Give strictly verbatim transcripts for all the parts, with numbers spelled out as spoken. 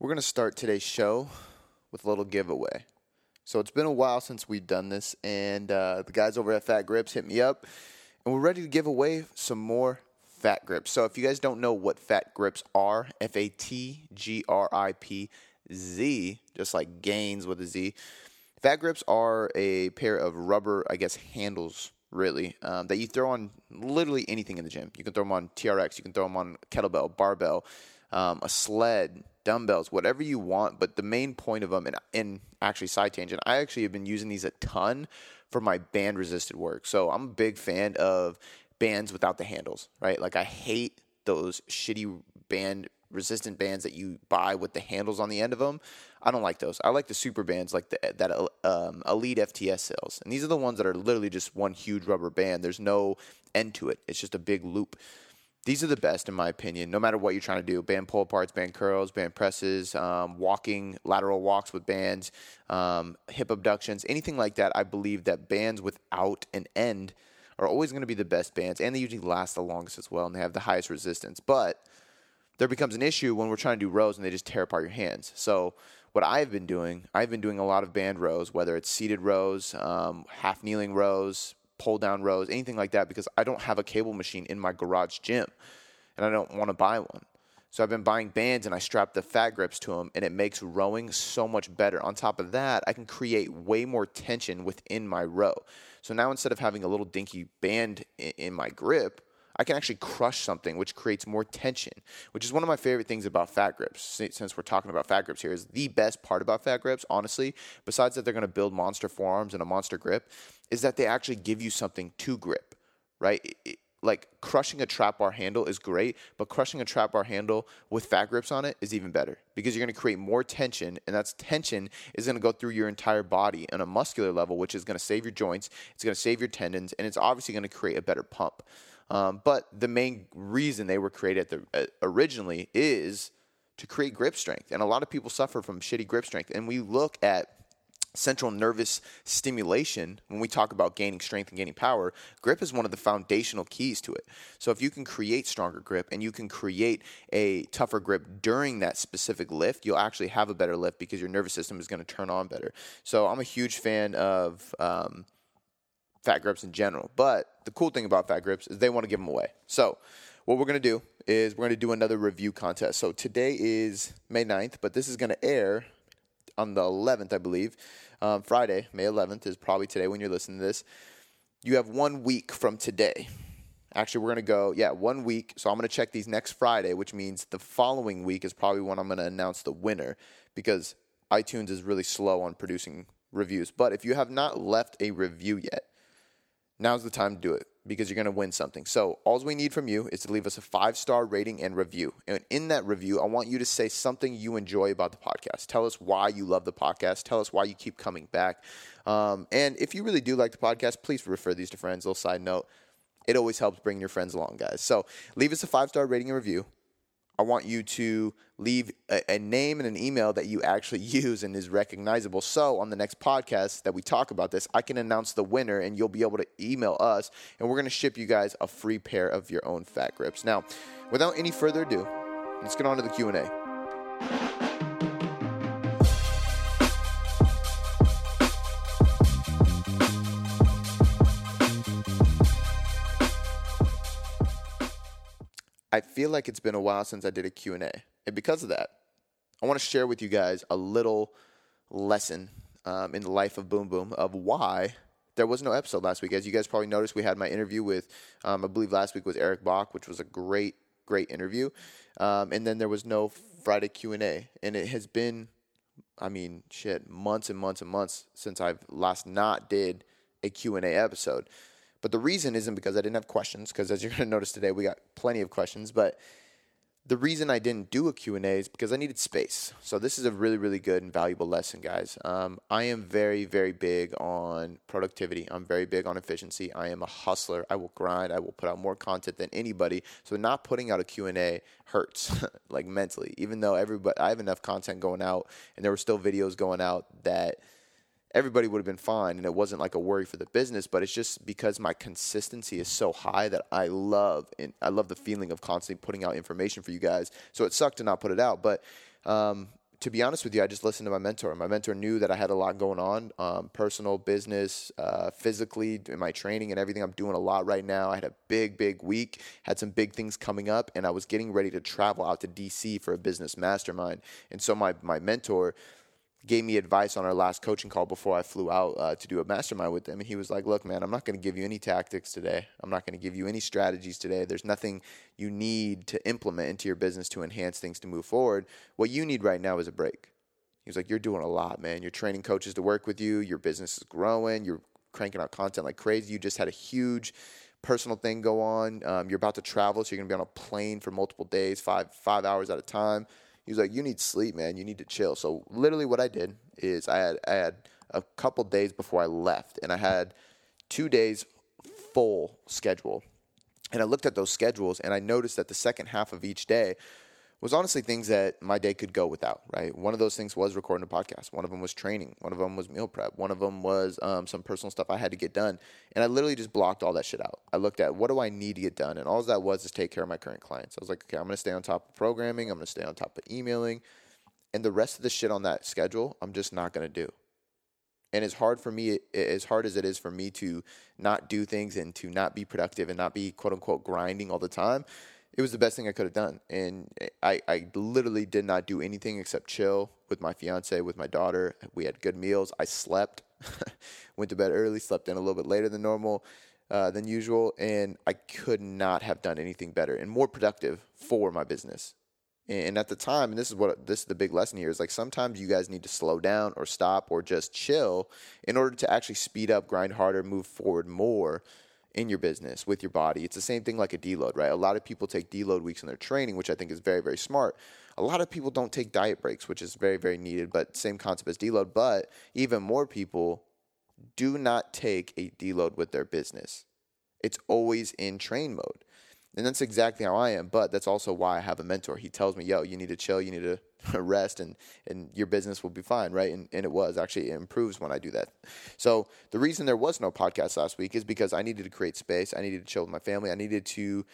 We're going to start today's show with a little giveaway. So it's been a while since we've done this, and uh, the guys over at Fat Grips hit me up, and we're ready to give away some more Fat Grips. So if you guys don't know what Fat Grips are, F A T G R I P Z, just like gains with a Z, Fat Grips are a pair of rubber, I guess, handles, really, um, that you throw on literally anything in the gym. You can throw them on T R X, you can throw them on kettlebell, barbell, um, a sled, dumbbells, whatever you want, but the main point of them, and, and actually side tangent, I actually have been using these a ton for my band resisted work. So I'm a big fan of bands without the handles, right? Like I hate those shitty band resistant bands that you buy with the handles on the end of them. I don't like those. I like the super bands like the, that um, Elite F T S sells. And these are the ones that are literally just one huge rubber band. There's no end to it. It's just a big loop. These are the best, in my opinion, no matter what you're trying to do. Band pull aparts, band curls, band presses, um, walking, lateral walks with bands, um, hip abductions, anything like that. I believe that bands without an end are always going to be the best bands, and they usually last the longest as well, and they have the highest resistance. But there becomes an issue when we're trying to do rows and they just tear apart your hands. So what I've been doing, I've been doing a lot of band rows, whether it's seated rows, um, half kneeling rows, pull down rows, anything like that, because I don't have a cable machine in my garage gym and I don't want to buy one. So I've been buying bands and I strap the Fat Grips to them, and it makes rowing so much better. On top of that, I can create way more tension within my row. So now instead of having a little dinky band in my grip, I can actually crush something, which creates more tension, which is one of my favorite things about Fat Grips. Since we're talking about Fat Grips here, is the best part about Fat Grips, honestly, besides that they're going to build monster forearms and a monster grip, is that they actually give you something to grip, right? It, it, like crushing a trap bar handle is great, but crushing a trap bar handle with Fat Grips on it is even better, because you're going to create more tension, and that's tension is going to go through your entire body on a muscular level, which is going to save your joints, it's going to save your tendons, and it's obviously going to create a better pump. Um, but the main reason they were created at the, uh, originally is to create grip strength. And a lot of people suffer from shitty grip strength. And we look at central nervous stimulation when we talk about gaining strength and gaining power. Grip is one of the foundational keys to it. So if you can create stronger grip and you can create a tougher grip during that specific lift, you'll actually have a better lift because your nervous system is going to turn on better. So I'm a huge fan of um, Fat Grips in general. But the cool thing about Fat Grips is they want to give them away. So what we're going to do is we're going to do another review contest. So today is May ninth, but this is going to air on the eleventh, I believe. Um, Friday, May eleventh is probably today when you're listening to this. You have one week from today. Actually, we're going to go, yeah, one week. So I'm going to check these next Friday, which means the following week is probably when I'm going to announce the winner, because iTunes is really slow on producing reviews. But if you have not left a review yet, now's the time to do it, because you're going to win something. So all we need from you is to leave us a five-star rating and review. And in that review, I want you to say something you enjoy about the podcast. Tell us why you love the podcast. Tell us why you keep coming back. Um, and if you really do like the podcast, please refer these to friends. A little side note, it always helps bring your friends along, guys. So leave us a five-star rating and review. I want you to leave a, a name and an email that you actually use and is recognizable. So on the next podcast that we talk about this, I can announce the winner and you'll be able to email us, and we're going to ship you guys a free pair of your own Fat Grips. Now, without any further ado, let's get on to the Q and A. I feel like it's been a while since I did a Q and A. And because of that, I want to share with you guys a little lesson um, in the life of Boom Boom of why there was no episode last week. As you guys probably noticed, we had my interview with, um, I believe last week was Eric Bach, which was a great, great interview. Um, and then there was no Friday Q and A. And it has been, I mean, shit, months and months and months since I've last not did a Q and A episode. But the reason isn't because I didn't have questions, because as you're going to notice today, we got plenty of questions. But the reason I didn't do a Q and A is because I needed space. So this is a really, really good and valuable lesson, guys. Um, I am very, very big on productivity. I'm very big on efficiency. I am a hustler. I will grind. I will put out more content than anybody. So not putting out a Q and A hurts, like mentally, even though everybody, I have enough content going out, and there were still videos going out that everybody would have been fine, and it wasn't like a worry for the business, but it's just because my consistency is so high that I love, and I love the feeling of constantly putting out information for you guys. So it sucked to not put it out, but um, to be honest with you, I just listened to my mentor. My mentor knew that I had a lot going on, um, personal, business, uh, physically, in my training and everything. I'm doing a lot right now. I had a big, big week, had some big things coming up, and I was getting ready to travel out to D C for a business mastermind. And so my, my mentor gave me advice on our last coaching call before I flew out uh, to do a mastermind with them. And he was like, look, man, I'm not going to give you any tactics today. I'm not going to give you any strategies today. There's nothing you need to implement into your business to enhance things to move forward. What you need right now is a break. He was like, you're doing a lot, man. You're training coaches to work with you. Your business is growing. You're cranking out content like crazy. You just had a huge personal thing go on. Um, you're about to travel, so you're going to be on a plane for multiple days, five five hours at a time. He was like, you need sleep, man. You need to chill. So literally what I did is I had I had a couple days before I left, and I had two days full schedule. And I looked at those schedules, and I noticed that the second half of each day was honestly things that my day could go without, right? One of those things was recording a podcast. One of them was training. One of them was meal prep. One of them was um, some personal stuff I had to get done. And I literally just blocked all that shit out. I looked at what do I need to get done? And all that was is take care of my current clients. I was like, okay, I'm going to stay on top of programming. I'm going to stay on top of emailing. And the rest of the shit on that schedule, I'm just not going to do. And as hard for me, as hard as it is for me to not do things and to not be productive and not be quote unquote grinding all the time, it was the best thing I could have done. And I, I literally did not do anything except chill with my fiance, with my daughter. We had good meals. I slept, went to bed early, slept in a little bit later than normal, uh, than usual. And I could not have done anything better and more productive for my business. And at the time, and this is what this is the big lesson here, is like sometimes you guys need to slow down or stop or just chill in order to actually speed up, grind harder, move forward more in your business, with your body. It's the same thing like a deload, right? A lot of people take deload weeks in their training, which I think is very, very smart. A lot of people don't take diet breaks, which is very, very needed, but same concept as deload. But even more people do not take a deload with their business. It's always in train mode. And that's exactly how I am, but that's also why I have a mentor. He tells me, yo, you need to chill, you need to rest, and, and your business will be fine, right? And, and it was. Actually, it improves when I do that. So the reason there was no podcast last week is because I needed to create space. I needed to chill with my family. I needed to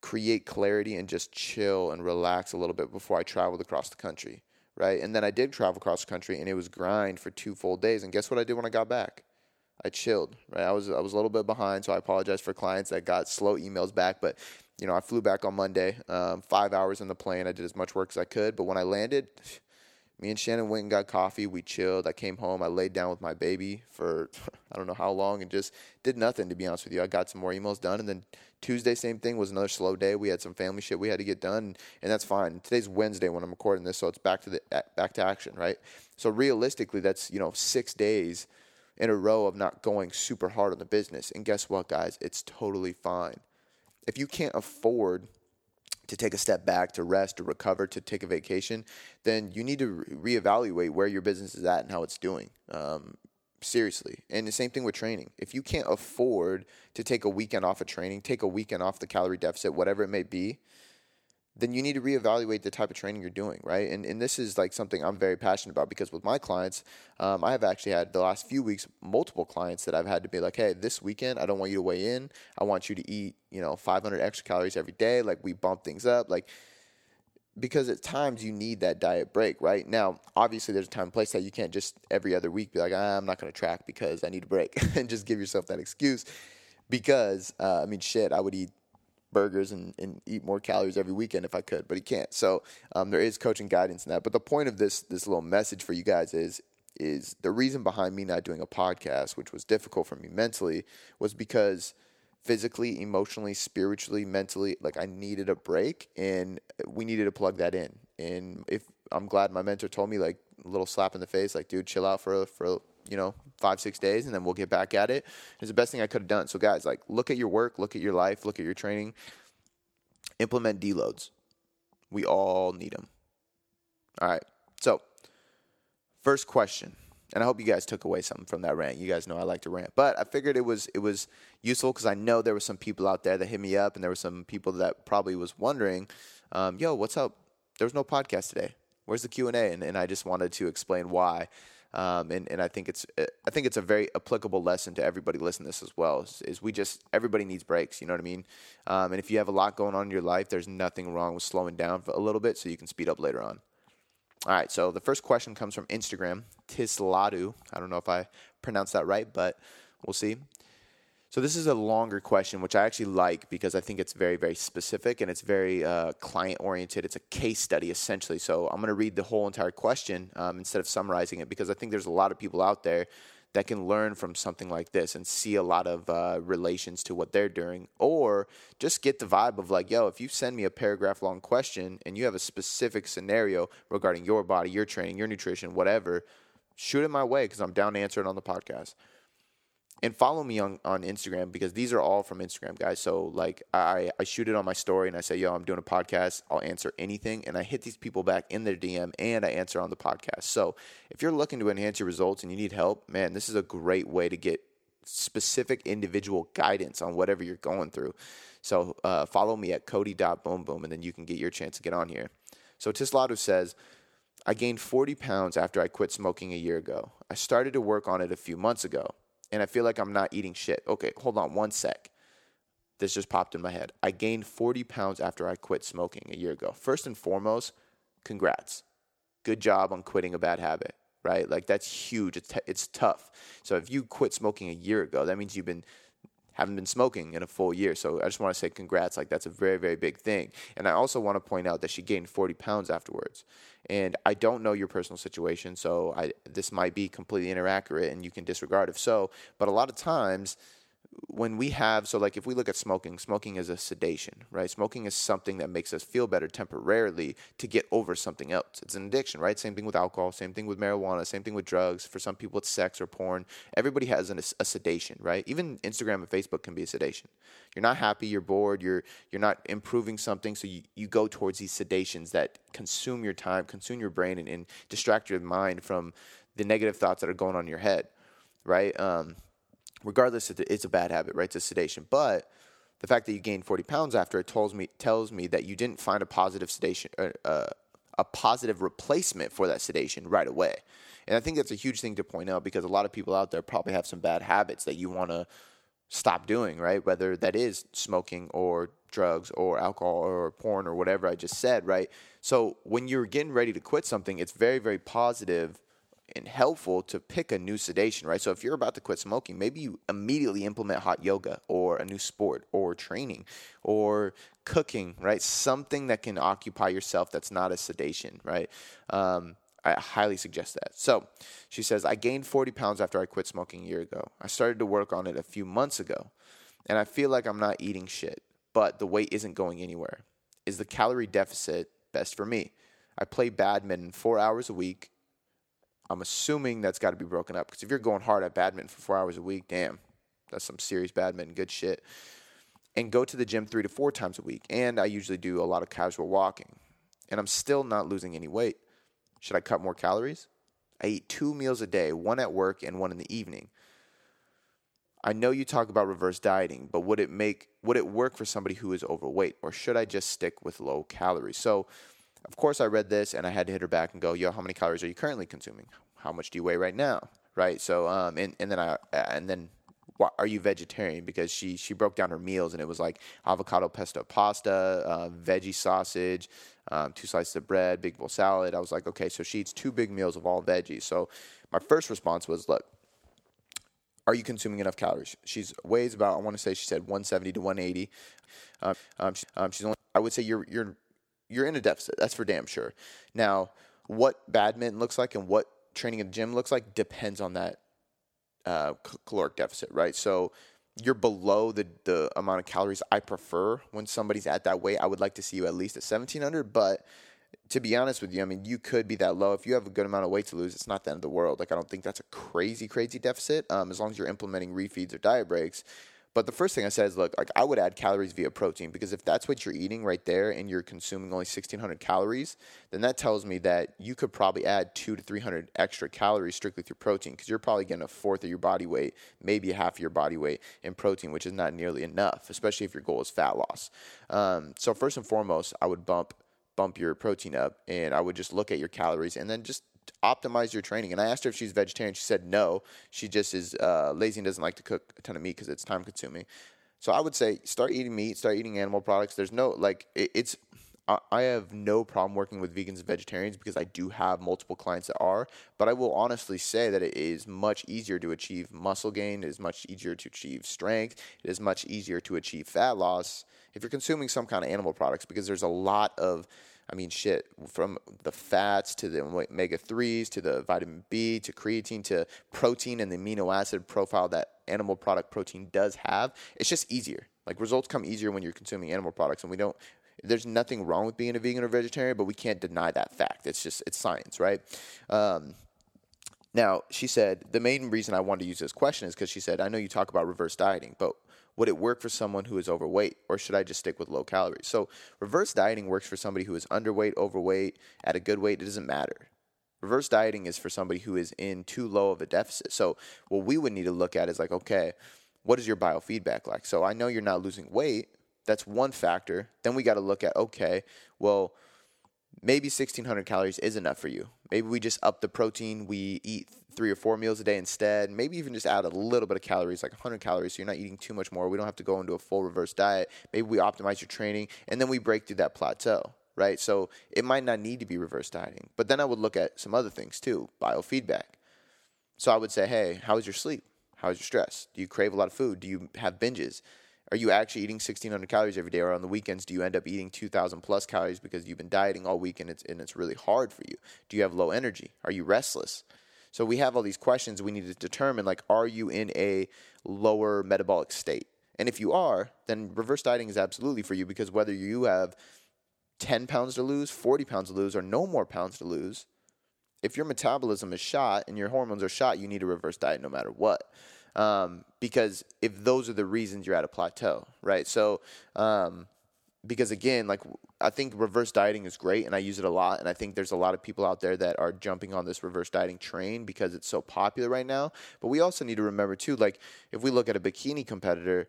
create clarity and just chill and relax a little bit before I traveled across the country, right? And then I did travel across the country, and it was grind for two full days. And guess what I did when I got back? I chilled, right? I was I was a little bit behind, so I apologize for clients that got slow emails back. But, you know, I flew back on Monday, um, five hours in the plane. I did as much work as I could. But when I landed, me and Shannon went and got coffee. We chilled. I came home. I laid down with my baby for I don't know how long and just did nothing, to be honest with you. I got some more emails done. And then Tuesday, same thing, was another slow day. We had some family shit we had to get done, and that's fine. Today's Wednesday when I'm recording this, so it's back to the back to action, right? So realistically, that's, you know, six days in a row of not going super hard on the business. And guess what, guys? It's totally fine. If you can't afford to take a step back, to rest, to recover, to take a vacation, then you need to reevaluate where your business is at and how it's doing. Um, seriously. And the same thing with training. If you can't afford to take a weekend off of training, take a weekend off the calorie deficit, whatever it may be, then you need to reevaluate the type of training you're doing, right? And and this is like something I'm very passionate about, because with my clients, um, I have actually had the last few weeks multiple clients that I've had to be like, hey, this weekend I don't want you to weigh in. I want you to eat, you know, five hundred extra calories every day. Like, we bump things up, like, because at times you need that diet break, right? Now, obviously, there's a time and place that you can't just every other week be like, ah, I'm not going to track because I need a break, and just give yourself that excuse. Because uh, I mean, shit, I would eat burgers and, and eat more calories every weekend if I could, but he can't. So um, there is coaching guidance in that. But the point of this this little message for you guys is is the reason behind me not doing a podcast, which was difficult for me mentally, was because physically, emotionally, spiritually, mentally, like, I needed a break, and we needed to plug that in. And if I'm glad my mentor told me, like, a little slap in the face, like, dude, chill out for a, for a, you know, five, six days, and then we'll get back at it. It's the best thing I could have done. So guys, like, look at your work, look at your life, look at your training, implement deloads. We all need them. All right. So first question, and I hope you guys took away something from that rant. You guys know I like to rant, but I figured it was, it was useful, because I know there were some people out there that hit me up, and there were some people that probably was wondering, um, yo, what's up? There was no podcast today. Where's the Q and A? And, and I just wanted to explain why. Um, and, and I think it's I think it's a very applicable lesson to everybody listening to this as well, is, is we just, everybody needs breaks, you know what I mean? Um, and if you have a lot going on in your life, there's nothing wrong with slowing down for a little bit so you can speed up later on. All right, so the first question comes from Instagram, Tsiladou. I don't know if I pronounced that right, but we'll see. So this is a longer question, which I actually like because I think it's very, very specific and it's very uh, client-oriented. It's a case study, essentially. So I'm going to read the whole entire question um, instead of summarizing it, because I think there's a lot of people out there that can learn from something like this and see a lot of uh, relations to what they're doing, or just get the vibe of like, yo, if you send me a paragraph long question and you have a specific scenario regarding your body, your training, your nutrition, whatever, shoot it my way because I'm down to answer it on the podcast. And follow me on, on Instagram, because these are all from Instagram, guys. So like I, I shoot it on my story and I say, yo, I'm doing a podcast. I'll answer anything. And I hit these people back in their D M and I answer on the podcast. So if you're looking to enhance your results and you need help, man, this is a great way to get specific individual guidance on whatever you're going through. So uh, follow me at Cody dot Boom Boom and then you can get your chance to get on here. So Tsiladou says, I gained forty pounds after I quit smoking a year ago. I started to work on it a few months ago. And I feel like I'm not eating shit. Okay, hold on one sec. This just popped in my head. I gained forty pounds after I quit smoking a year ago. First and foremost, congrats. Good job on quitting a bad habit, right? Like that's huge. It's, t- it's tough. So if you quit smoking a year ago, that means you've been haven't been smoking in a full year. So I just want to say congrats. Like that's a very, very big thing. And I also want to point out that she gained forty pounds afterwards. And I don't know your personal situation, so I, this might be completely inaccurate and you can disregard if so. But a lot of times when we have, so like if we look at smoking, smoking is a sedation, right? Smoking is something that makes us feel better temporarily to get over something else. It's an addiction, right? Same thing with alcohol, same thing with marijuana, same thing with drugs. For some people, it's sex or porn. Everybody has an, a sedation, right? Even Instagram and Facebook can be a sedation. You're not happy, you're bored, you're you're not improving something, so you, you go towards these sedations that consume your time, consume your brain, and, and distract your mind from the negative thoughts that are going on in your head, right? Um Regardless, it's a bad habit, right? It's a sedation. But the fact that you gained forty pounds after it tells me tells me that you didn't find a positive sedation, uh, a positive replacement for that sedation right away. And I think that's a huge thing to point out, because a lot of people out there probably have some bad habits that you want to stop doing, right? Whether that is smoking or drugs or alcohol or porn or whatever I just said, right? So when you're getting ready to quit something, it's very, very positive and helpful to pick a new sedation, right? So if you're about to quit smoking, maybe you immediately implement hot yoga or a new sport or training or cooking, right? Something that can occupy yourself that's not a sedation, right? Um, I highly suggest that. So she says, I gained forty pounds after I quit smoking a year ago. I started to work on it a few months ago, and I feel like I'm not eating shit, but the weight isn't going anywhere. Is the calorie deficit best for me? I play badminton four hours a week. I'm assuming that's got to be broken up, because if you're going hard at badminton for four hours a week, damn, that's some serious badminton, good shit. And go to the gym three to four times a week. And I usually do a lot of casual walking. And I'm still not losing any weight. Should I cut more calories? I eat two meals a day, one at work and one in the evening. I know you talk about reverse dieting, but would it make would it work for somebody who is overweight, or should I just stick with low calories? So of course, I read this and I had to hit her back and go, yo, how many calories are you currently consuming? How much do you weigh right now? Right. So, um, and, and then I, and then are you vegetarian? Because she, she broke down her meals and it was like avocado pesto pasta, uh, veggie sausage, um, two slices of bread, big bowl salad. I was like, okay, so she eats two big meals of all veggies. So my first response was, look, are you consuming enough calories? She's weighs about, I want to say she said one seventy to one eighty. Um, um, she, um, she's only, I would say you're, you're, You're in a deficit. That's for damn sure. Now, what badminton looks like and what training in the gym looks like depends on that uh, caloric deficit, right? So you're below the, the amount of calories I prefer when somebody's at that weight. I would like to see you at least at seventeen hundred, but to be honest with you, I mean, you could be that low. If you have a good amount of weight to lose, it's not the end of the world. Like, I don't think that's a crazy, crazy deficit, um, as long as you're implementing refeeds or diet breaks. But the first thing I said is, look, like I would add calories via protein, because if that's what you're eating right there and you're consuming only sixteen hundred calories, then that tells me that you could probably add two to three hundred extra calories strictly through protein, because you're probably getting a fourth of your body weight, maybe half your body weight in protein, which is not nearly enough, especially if your goal is fat loss. Um, so first and foremost, I would bump, bump your protein up, and I would just look at your calories and then just optimize your training. And I asked her if she's vegetarian. She said no. She just is uh, lazy and doesn't like to cook a ton of meat because it's time consuming. So I would say start eating meat, start eating animal products. There's no like it, it's I have no problem working with vegans and vegetarians because I do have multiple clients that are, but I will honestly say that it is much easier to achieve muscle gain, it is much easier to achieve strength, it is much easier to achieve fat loss if you're consuming some kind of animal products, because there's a lot of, I mean, shit, from the fats to the omega threes to the vitamin B to creatine to protein and the amino acid profile that animal product protein does have. It's just easier. Like, results come easier when you're consuming animal products, and we don't... There's nothing wrong with being a vegan or vegetarian, but we can't deny that fact. It's just, it's science, right? Um, now, she said, the main reason I wanted to use this question is because she said, I know you talk about reverse dieting, but would it work for someone who is overweight, or should I just stick with low calories? So reverse dieting works for somebody who is underweight, overweight, at a good weight. It doesn't matter. Reverse dieting is for somebody who is in too low of a deficit. So what we would need to look at is like, okay, what is your biofeedback like? So I know you're not losing weight. That's one factor. Then we got to look at, okay, well, maybe sixteen hundred calories is enough for you. Maybe we just up the protein. We eat three or four meals a day instead. Maybe even just add a little bit of calories, like one hundred calories, so you're not eating too much more. We don't have to go into a full reverse diet. Maybe we optimize your training, and then we break through that plateau, right? So it might not need to be reverse dieting. But then I would look at some other things too, biofeedback. So I would say, hey, how is your sleep? How is your stress? Do you crave a lot of food? Do you have binges? Are you actually eating sixteen hundred calories every day, or on the weekends do you end up eating two thousand plus calories because you've been dieting all week and it's and it's really hard for you? Do you have low energy? Are you restless? So we have all these questions we need to determine, like, are you in a lower metabolic state? And if you are, then reverse dieting is absolutely for you, because whether you have ten pounds to lose, forty pounds to lose, or no more pounds to lose, if your metabolism is shot and your hormones are shot, you need a reverse diet no matter what. Um, because if those are the reasons, you're at a plateau, right? So, um, because again, like, I think reverse dieting is great, and I use it a lot. And I think there's a lot of people out there that are jumping on this reverse dieting train because it's so popular right now. But we also need to remember too, like, if we look at a bikini competitor,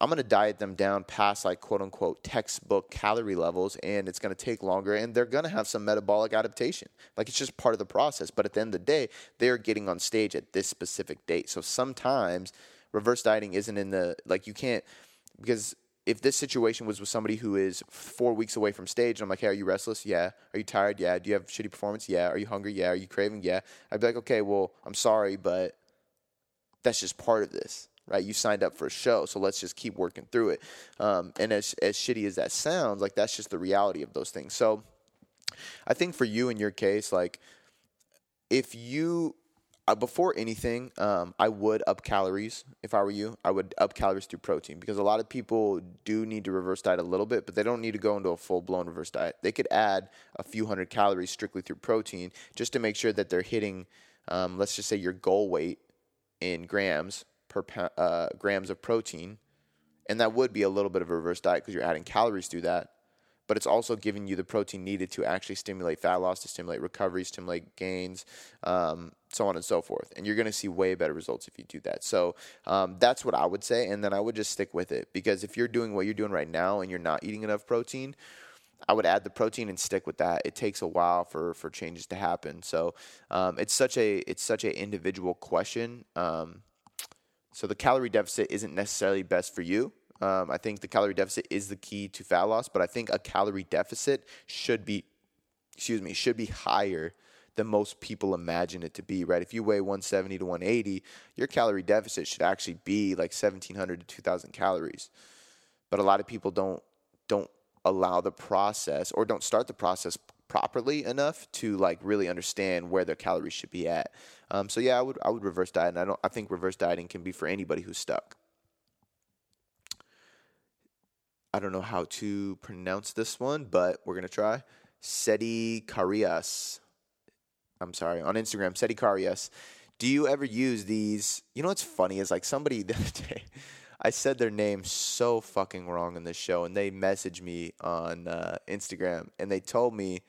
I'm going to diet them down past, like, quote unquote textbook calorie levels, and it's going to take longer, and they're going to have some metabolic adaptation. Like, it's just part of the process. But at the end of the day, they're getting on stage at this specific date. So sometimes reverse dieting isn't in the, like, you can't, because if this situation was with somebody who is four weeks away from stage, and I'm like, hey, are you restless? Yeah. Are you tired? Yeah. Do you have shitty performance? Yeah. Are you hungry? Yeah. Are you craving? Yeah. I'd be like, okay, well, I'm sorry, but that's just part of this. Right, you signed up for a show, so let's just keep working through it. Um, and as as shitty as that sounds, like, that's just the reality of those things. So I think for you, in your case, like, if you, uh, before anything, um, I would up calories. If I were you, I would up calories through protein, because a lot of people do need to reverse diet a little bit, but they don't need to go into a full-blown reverse diet. They could add a few hundred calories strictly through protein just to make sure that they're hitting, um, let's just say, your goal weight in grams, per uh, grams of protein, and that would be a little bit of a reverse diet because you're adding calories through that, but it's also giving you the protein needed to actually stimulate fat loss, to stimulate recovery, stimulate gains, um, so on and so forth, and you're going to see way better results if you do that. So um, that's what I would say, and then I would just stick with it, because if you're doing what you're doing right now and you're not eating enough protein, I would add the protein and stick with that. It takes a while for, for changes to happen. So um, it's such a it's such an individual question. Um So the calorie deficit isn't necessarily best for you. Um, I think the calorie deficit is the key to fat loss, but I think a calorie deficit should be, excuse me, should be higher than most people imagine it to be, right? If you weigh one seventy to one eighty, your calorie deficit should actually be like seventeen hundred to two thousand calories. But a lot of people don't don't allow the process, or don't start the process properly enough to, like, really understand where their calories should be at. Um, so yeah, I would I would reverse diet, and I don't I think reverse dieting can be for anybody who's stuck. I don't know how to pronounce this one, but we're gonna try. Sedi Karias. I'm sorry, on Instagram, Sedi Karias. Do you ever use these? You know what's funny is, like, somebody the other day, I said their name so fucking wrong in this show, and they messaged me on uh, Instagram, and they told me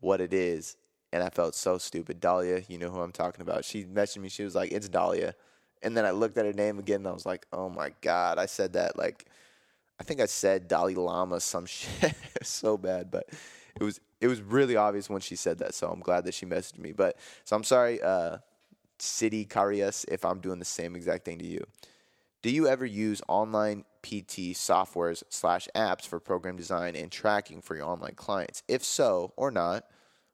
what it is, and I felt so stupid. Dahlia, you know who I'm talking about. She messaged me. She was like, it's Dahlia. And then I looked at her name again, and I was like, oh, my God. I said that, like, I think I said Dalai Lama some shit so bad, but it was it was really obvious when she said that, so I'm glad that she messaged me. But so I'm sorry, uh, Sedi Karias, if I'm doing the same exact thing to you. Do you ever use online P T softwares slash apps for program design and tracking for your online clients? If so or not,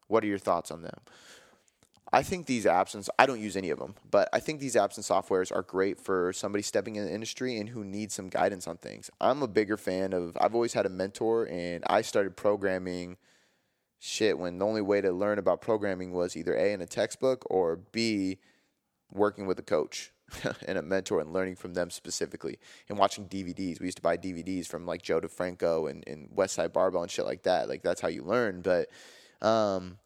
what are your thoughts on them? I think these apps, and I don't use any of them, but I think these apps and softwares are great for somebody stepping in the industry and who needs some guidance on things. I'm a bigger fan of, I've always had a mentor, and I started programming shit when the only way to learn about programming was either A, in a textbook, or B, working with a coach and a mentor and learning from them specifically and watching D V Ds. We used to buy D V Ds from like Joe DeFranco and, and Westside Barbell and shit like that. Like that's how you learn, but... Um,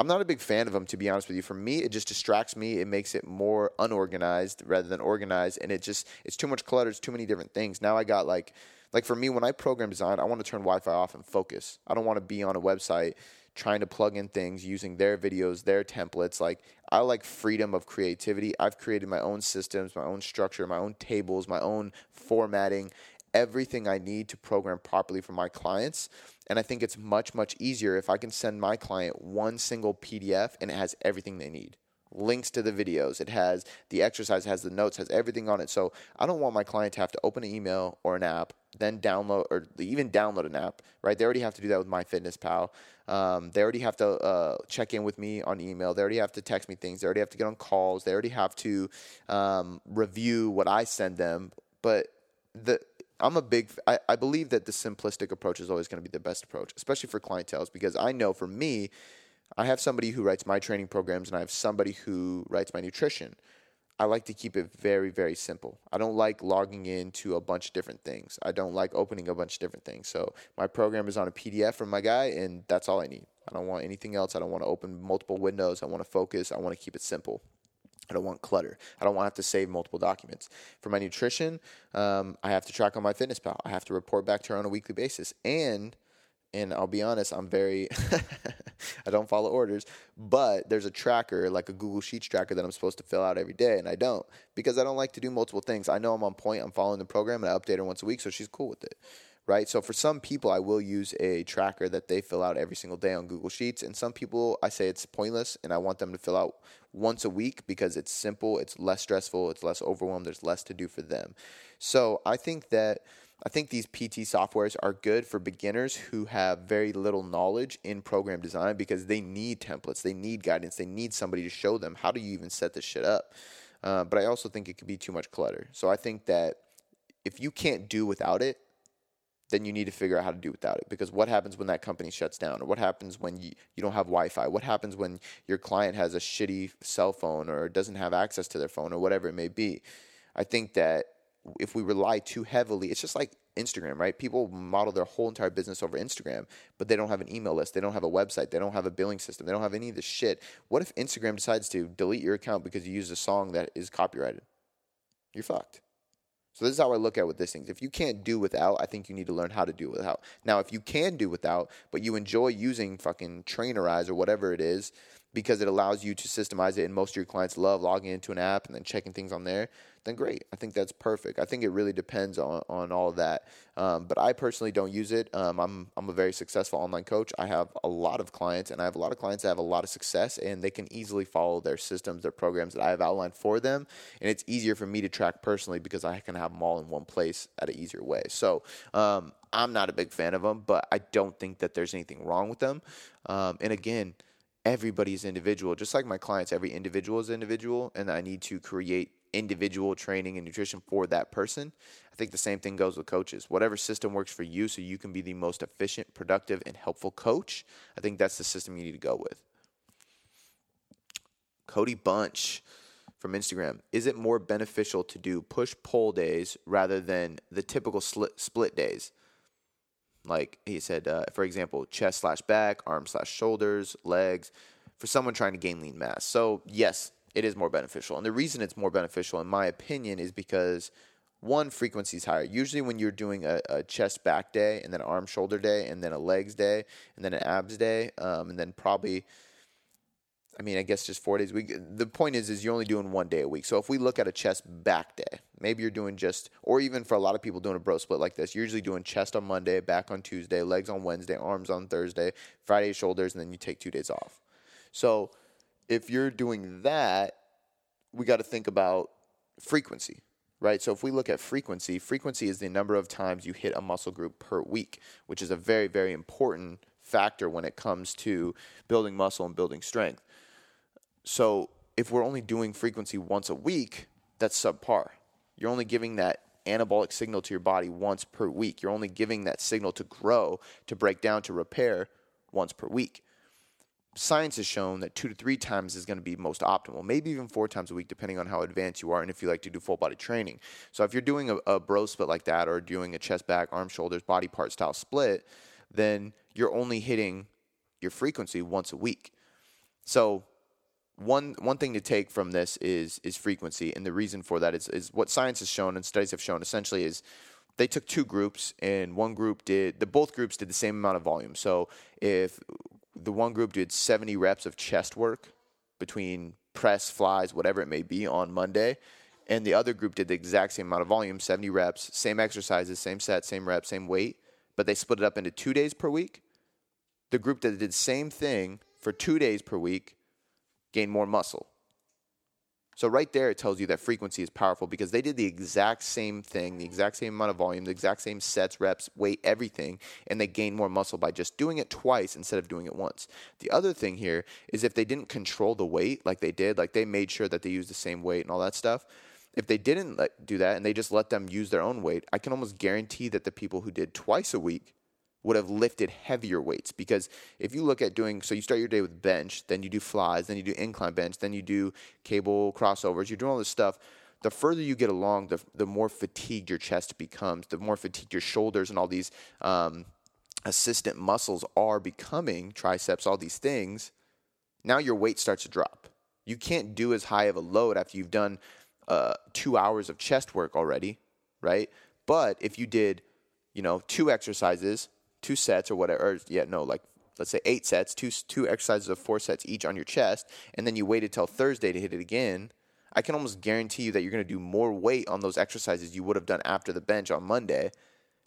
I'm not a big fan of them, to be honest with you. For me, it just distracts me. It makes it more unorganized rather than organized, and it just it's too much clutter. It's too many different things. Now I got like like for me, when I program design, I want to turn Wi-Fi off and focus. I don't want to be on a website trying to plug in things using their videos, their templates. Like I like freedom of creativity. I've created my own systems, my own structure, my own tables, my own formatting, everything I need to program properly for my clients. And I think it's much, much easier if I can send my client one single P D F and it has everything they need. Links to the videos. It has the exercise, has the notes, has everything on it. So I don't want my client to have to open an email or an app, then download or even download an app, right? They already have to do that with MyFitnessPal. Um, they already have to uh, check in with me on email. They already have to text me things. They already have to get on calls. They already have to um, review what I send them. But the... I'm a big, I, I believe that the simplistic approach is always going to be the best approach, especially for clientele, because I know for me, I have somebody who writes my training programs and I have somebody who writes my nutrition. I like to keep it very, very simple. I don't like logging into a bunch of different things. I don't like opening a bunch of different things. So my program is on a P D F from my guy, and that's all I need. I don't want anything else. I don't want to open multiple windows. I want to focus. I want to keep it simple. I don't want clutter. I don't want to have to save multiple documents. For my nutrition, um, I have to track on MyFitnessPal. I have to report back to her on a weekly basis. And and I'll be honest, I'm very – I don't follow orders. But there's a tracker, like a Google Sheets tracker that I'm supposed to fill out every day, and I don't because I don't like to do multiple things. I know I'm on point. I'm following the program, and I update her once a week, so she's cool with it. Right, so for some people, I will use a tracker that they fill out every single day on Google Sheets. And some people, I say it's pointless, and I want them to fill out once a week because it's simple, it's less stressful, it's less overwhelmed, there's less to do for them. So I think that I think these P T softwares are good for beginners who have very little knowledge in program design because they need templates, they need guidance, they need somebody to show them how do you even set this shit up. Uh, but I also think it could be too much clutter. So I think that if you can't do without it, then you need to figure out how to do without it. Because what happens when that company shuts down? Or what happens when you, you don't have Wi-Fi? What happens when your client has a shitty cell phone or doesn't have access to their phone or whatever it may be? I think that if we rely too heavily, it's just like Instagram, right? People model their whole entire business over Instagram, but they don't have an email list. They don't have a website. They don't have a billing system. They don't have any of this shit. What if Instagram decides to delete your account because you used a song that is copyrighted? You're fucked. So this is how I look at with these things. If you can't do without, I think you need to learn how to do without. Now, if you can do without, but you enjoy using fucking Trainerize or whatever it is because it allows you to systemize it and most of your clients love logging into an app and then checking things on there, then great. I think that's perfect. I think it really depends on, on all of that. Um, but I personally don't use it. Um, I'm I'm a very successful online coach. I have a lot of clients, and I have a lot of clients that have a lot of success, and they can easily follow their systems, their programs that I have outlined for them. And it's easier for me to track personally because I can have them all in one place at an easier way. So um, I'm not a big fan of them, but I don't think that there's anything wrong with them. Um, and again, everybody's individual. Just like my clients, every individual is individual, and I need to create individual training and nutrition for that person. I think the same thing goes with coaches. Whatever system works for you so you can be the most efficient, productive, and helpful coach, I think that's the system you need to go with. Cody Bunch from Instagram. Is it more beneficial to do push-pull days rather than the typical slit, split days? Like he said, uh, for example, chest slash back, arm slash shoulders, legs, for someone trying to gain lean mass. So yes, it is more beneficial. And the reason it's more beneficial, in my opinion, is because, one, frequency is higher. Usually when you're doing a, a chest back day and then an arm shoulder day and then a legs day and then an abs day um, and then probably, I mean, I guess just four days a week. The point is, is you're only doing one day a week. So if we look at a chest back day, maybe you're doing just, or even for a lot of people doing a bro split like this, you're usually doing chest on Monday, back on Tuesday, legs on Wednesday, arms on Thursday, Friday shoulders, and then you take two days off. So if you're doing that, we got to think about frequency. right? So if we look at frequency, frequency is the number of times you hit a muscle group per week, which is a very, very important factor when it comes to building muscle and building strength. So if we're only doing frequency once a week, that's subpar. You're only giving that anabolic signal to your body once per week. You're only giving that signal to grow, to break down, to repair once per week. Science has shown that two to three times is going to be most optimal, maybe even four times a week, depending on how advanced you are and if you like to do full body training. So if you're doing a, a bro split like that, or doing a chest, back, arm, shoulders, body part style split, then you're only hitting your frequency once a week. So One one thing to take from this is is frequency, and the reason for that is, is what science has shown and studies have shown essentially is they took two groups, and one group did the both groups did the same amount of volume. So if the one group did seventy reps of chest work between press, flies, whatever it may be on Monday, and the other group did the exact same amount of volume, seventy reps, same exercises, same set, same rep, same weight, but they split it up into two days per week, the group that did the same thing for two days per week gain more muscle. So right there, it tells you that frequency is powerful because they did the exact same thing, the exact same amount of volume, the exact same sets, reps, weight, everything, and they gained more muscle by just doing it twice instead of doing it once. The other thing here is if they didn't control the weight like they did, like they made sure that they used the same weight and all that stuff, if they didn't let, do that and they just let them use their own weight, I can almost guarantee that the people who did twice a week would have lifted heavier weights. Because if you look at doing, so you start your day with bench, then you do flies, then you do incline bench, then you do cable crossovers, you're doing all this stuff. The further you get along, the the more fatigued your chest becomes, the more fatigued your shoulders and all these um, assistant muscles are becoming, triceps, all these things. Now your weight starts to drop. You can't do as high of a load after you've done uh, two hours of chest work already, right? But if you did, you know, two exercises, two sets or whatever, or yeah, no, like let's say eight sets, two two exercises of four sets each on your chest, and then you waited till Thursday to hit it again, I can almost guarantee you that you're going to do more weight on those exercises you would have done after the bench on Monday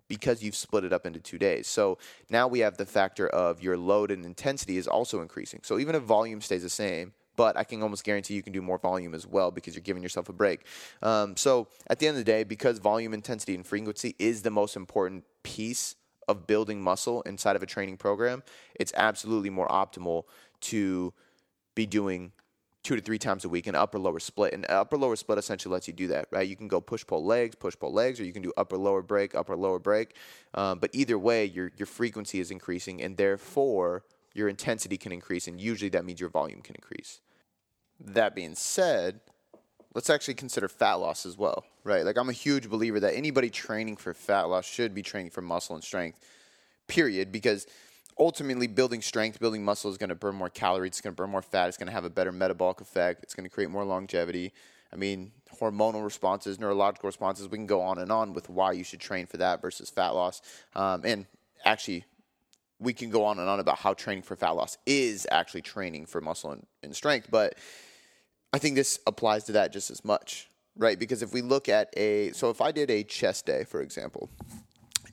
because you've split it up into two days. So now we have the factor of your load and intensity is also increasing. So even if volume stays the same, but I can almost guarantee you can do more volume as well because you're giving yourself a break. Um, so at the end of the day, because volume, intensity, and frequency is the most important piece of building muscle inside of a training program, it's absolutely more optimal to be doing two to three times a week an upper lower split. And upper lower split essentially lets you do that, right? You can go push pull legs, push pull legs, or you can do upper lower break, upper lower break. Um, but either way, your your frequency is increasing, and therefore your intensity can increase, and usually that means your volume can increase. That being said, let's actually consider fat loss as well, right? Like I'm a huge believer that anybody training for fat loss should be training for muscle and strength, period, because ultimately building strength, building muscle is going to burn more calories, it's going to burn more fat, it's going to have a better metabolic effect, it's going to create more longevity. I mean, hormonal responses, neurological responses, we can go on and on with why you should train for that versus fat loss. Um, and actually, we can go on and on about how training for fat loss is actually training for muscle and, and strength, but I think this applies to that just as much, right? Because if we look at a, so if I did a chest day, for example,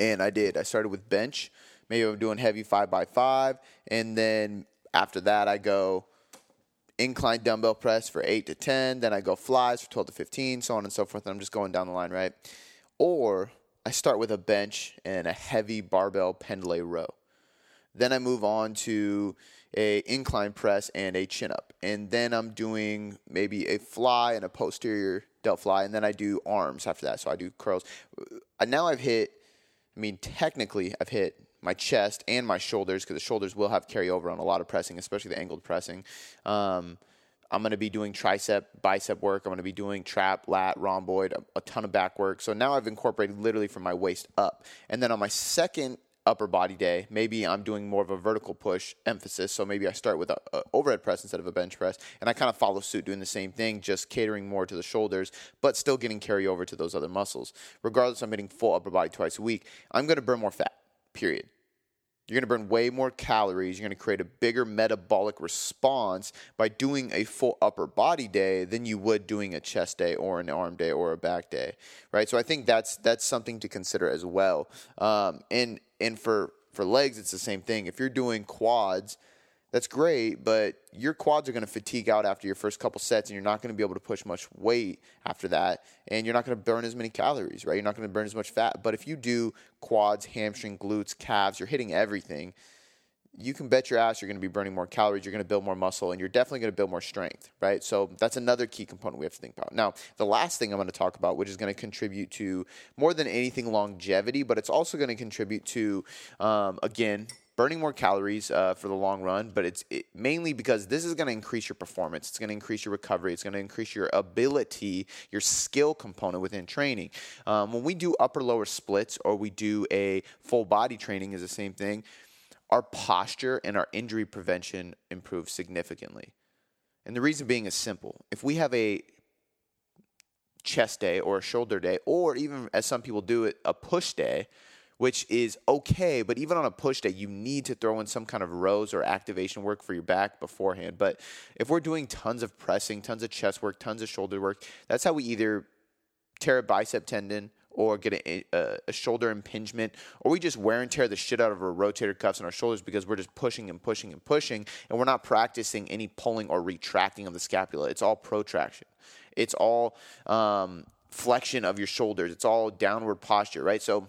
and I did, I started with bench, maybe I'm doing heavy five by five, and then after that I go incline dumbbell press for eight to ten, then I go flies for twelve to fifteen, so on and so forth, and I'm just going down the line, right? Or I start with a bench and a heavy barbell pendulé row. Then I move on to a incline press and a chin-up. And then I'm doing maybe a fly and a posterior delt fly. And then I do arms after that. So I do curls. Now I've hit, I mean, technically I've hit my chest and my shoulders because the shoulders will have carryover on a lot of pressing, especially the angled pressing. Um, I'm going to be doing tricep, bicep work. I'm going to be doing trap, lat, rhomboid, a, a ton of back work. So now I've incorporated literally from my waist up. And then on my second upper body day, maybe I'm doing more of a vertical push emphasis, so maybe I start with an overhead press instead of a bench press, and I kind of follow suit doing the same thing, just catering more to the shoulders, but still getting carryover to those other muscles. Regardless, I'm hitting full upper body twice a week. I'm going to burn more fat, period. You're going to burn way more calories. You're going to create a bigger metabolic response by doing a full upper body day than you would doing a chest day or an arm day or a back day, right? So I think that's that's something to consider as well. Um, and and for, for legs, it's the same thing. If you're doing quads that's great, but your quads are going to fatigue out after your first couple sets, and you're not going to be able to push much weight after that, and you're not going to burn as many calories, right? You're not going to burn as much fat. But if you do quads, hamstring, glutes, calves, you're hitting everything, you can bet your ass you're going to be burning more calories, you're going to build more muscle, and you're definitely going to build more strength, right? So that's another key component we have to think about. Now, the last thing I'm going to talk about, which is going to contribute to more than anything longevity, but it's also going to contribute to, um, again, burning more calories uh, for the long run, but it's it, mainly because this is going to increase your performance. It's going to increase your recovery. It's going to increase your ability, your skill component within training. Um, when we do upper-lower splits or we do a full-body training is the same thing, our posture and our injury prevention improves significantly. And the reason being is simple. If we have a chest day or a shoulder day, or even as some people do it, a push day, which is okay, but even on a push day, you need to throw in some kind of rows or activation work for your back beforehand. But if we're doing tons of pressing, tons of chest work, tons of shoulder work, that's how we either tear a bicep tendon or get a, a, a shoulder impingement, or we just wear and tear the shit out of our rotator cuffs and our shoulders because we're just pushing and pushing and pushing, and we're not practicing any pulling or retracting of the scapula. It's all protraction. It's all um, flexion of your shoulders. It's all downward posture, right? So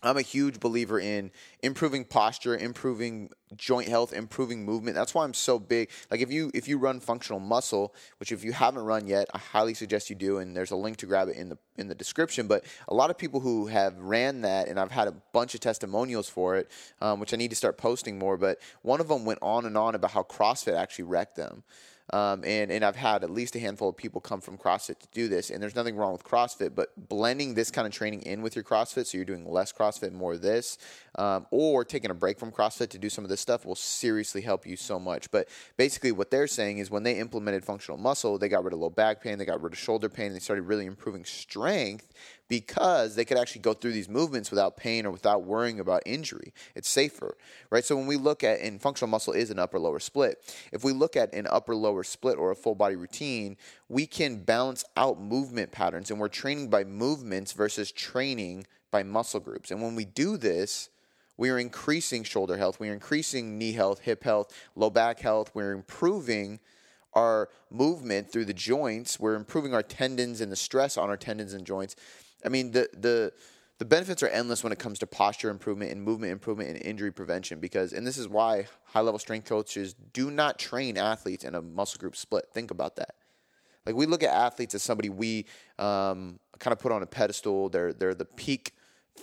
I'm a huge believer in improving posture, improving joint health, improving movement. That's why I'm so big. Like if you if you run functional muscle, which if you haven't run yet, I highly suggest you do, and there's a link to grab it in the in the description. But a lot of people who have ran that, and I've had a bunch of testimonials for it, um, which I need to start posting more, but one of them went on and on about how CrossFit actually wrecked them. Um, and, and I've had at least a handful of people come from CrossFit to do this, and there's nothing wrong with CrossFit, but blending this kind of training in with your CrossFit, so you're doing less CrossFit, more of this, um, or taking a break from CrossFit to do some of this stuff will seriously help you so much. But basically what they're saying is when they implemented functional muscle, they got rid of low back pain, they got rid of shoulder pain, they started really improving strength because they could actually go through these movements without pain or without worrying about injury. It's safer, right? So when we look at, and functional muscle is an upper-lower split, if we look at an upper-lower split or a full body routine, we can balance out movement patterns, and we're training by movements versus training by muscle groups. And when we do this, we are increasing shoulder health, we are increasing knee health, hip health, low back health, we're improving our movement through the joints, we're improving our tendons and the stress on our tendons and joints. I mean, the the The benefits are endless when it comes to posture improvement and movement improvement and injury prevention because, and this is why high-level strength coaches do not train athletes in a muscle group split. Think about that. Like we look at athletes as somebody we um, kind of put on a pedestal. They're they're the peak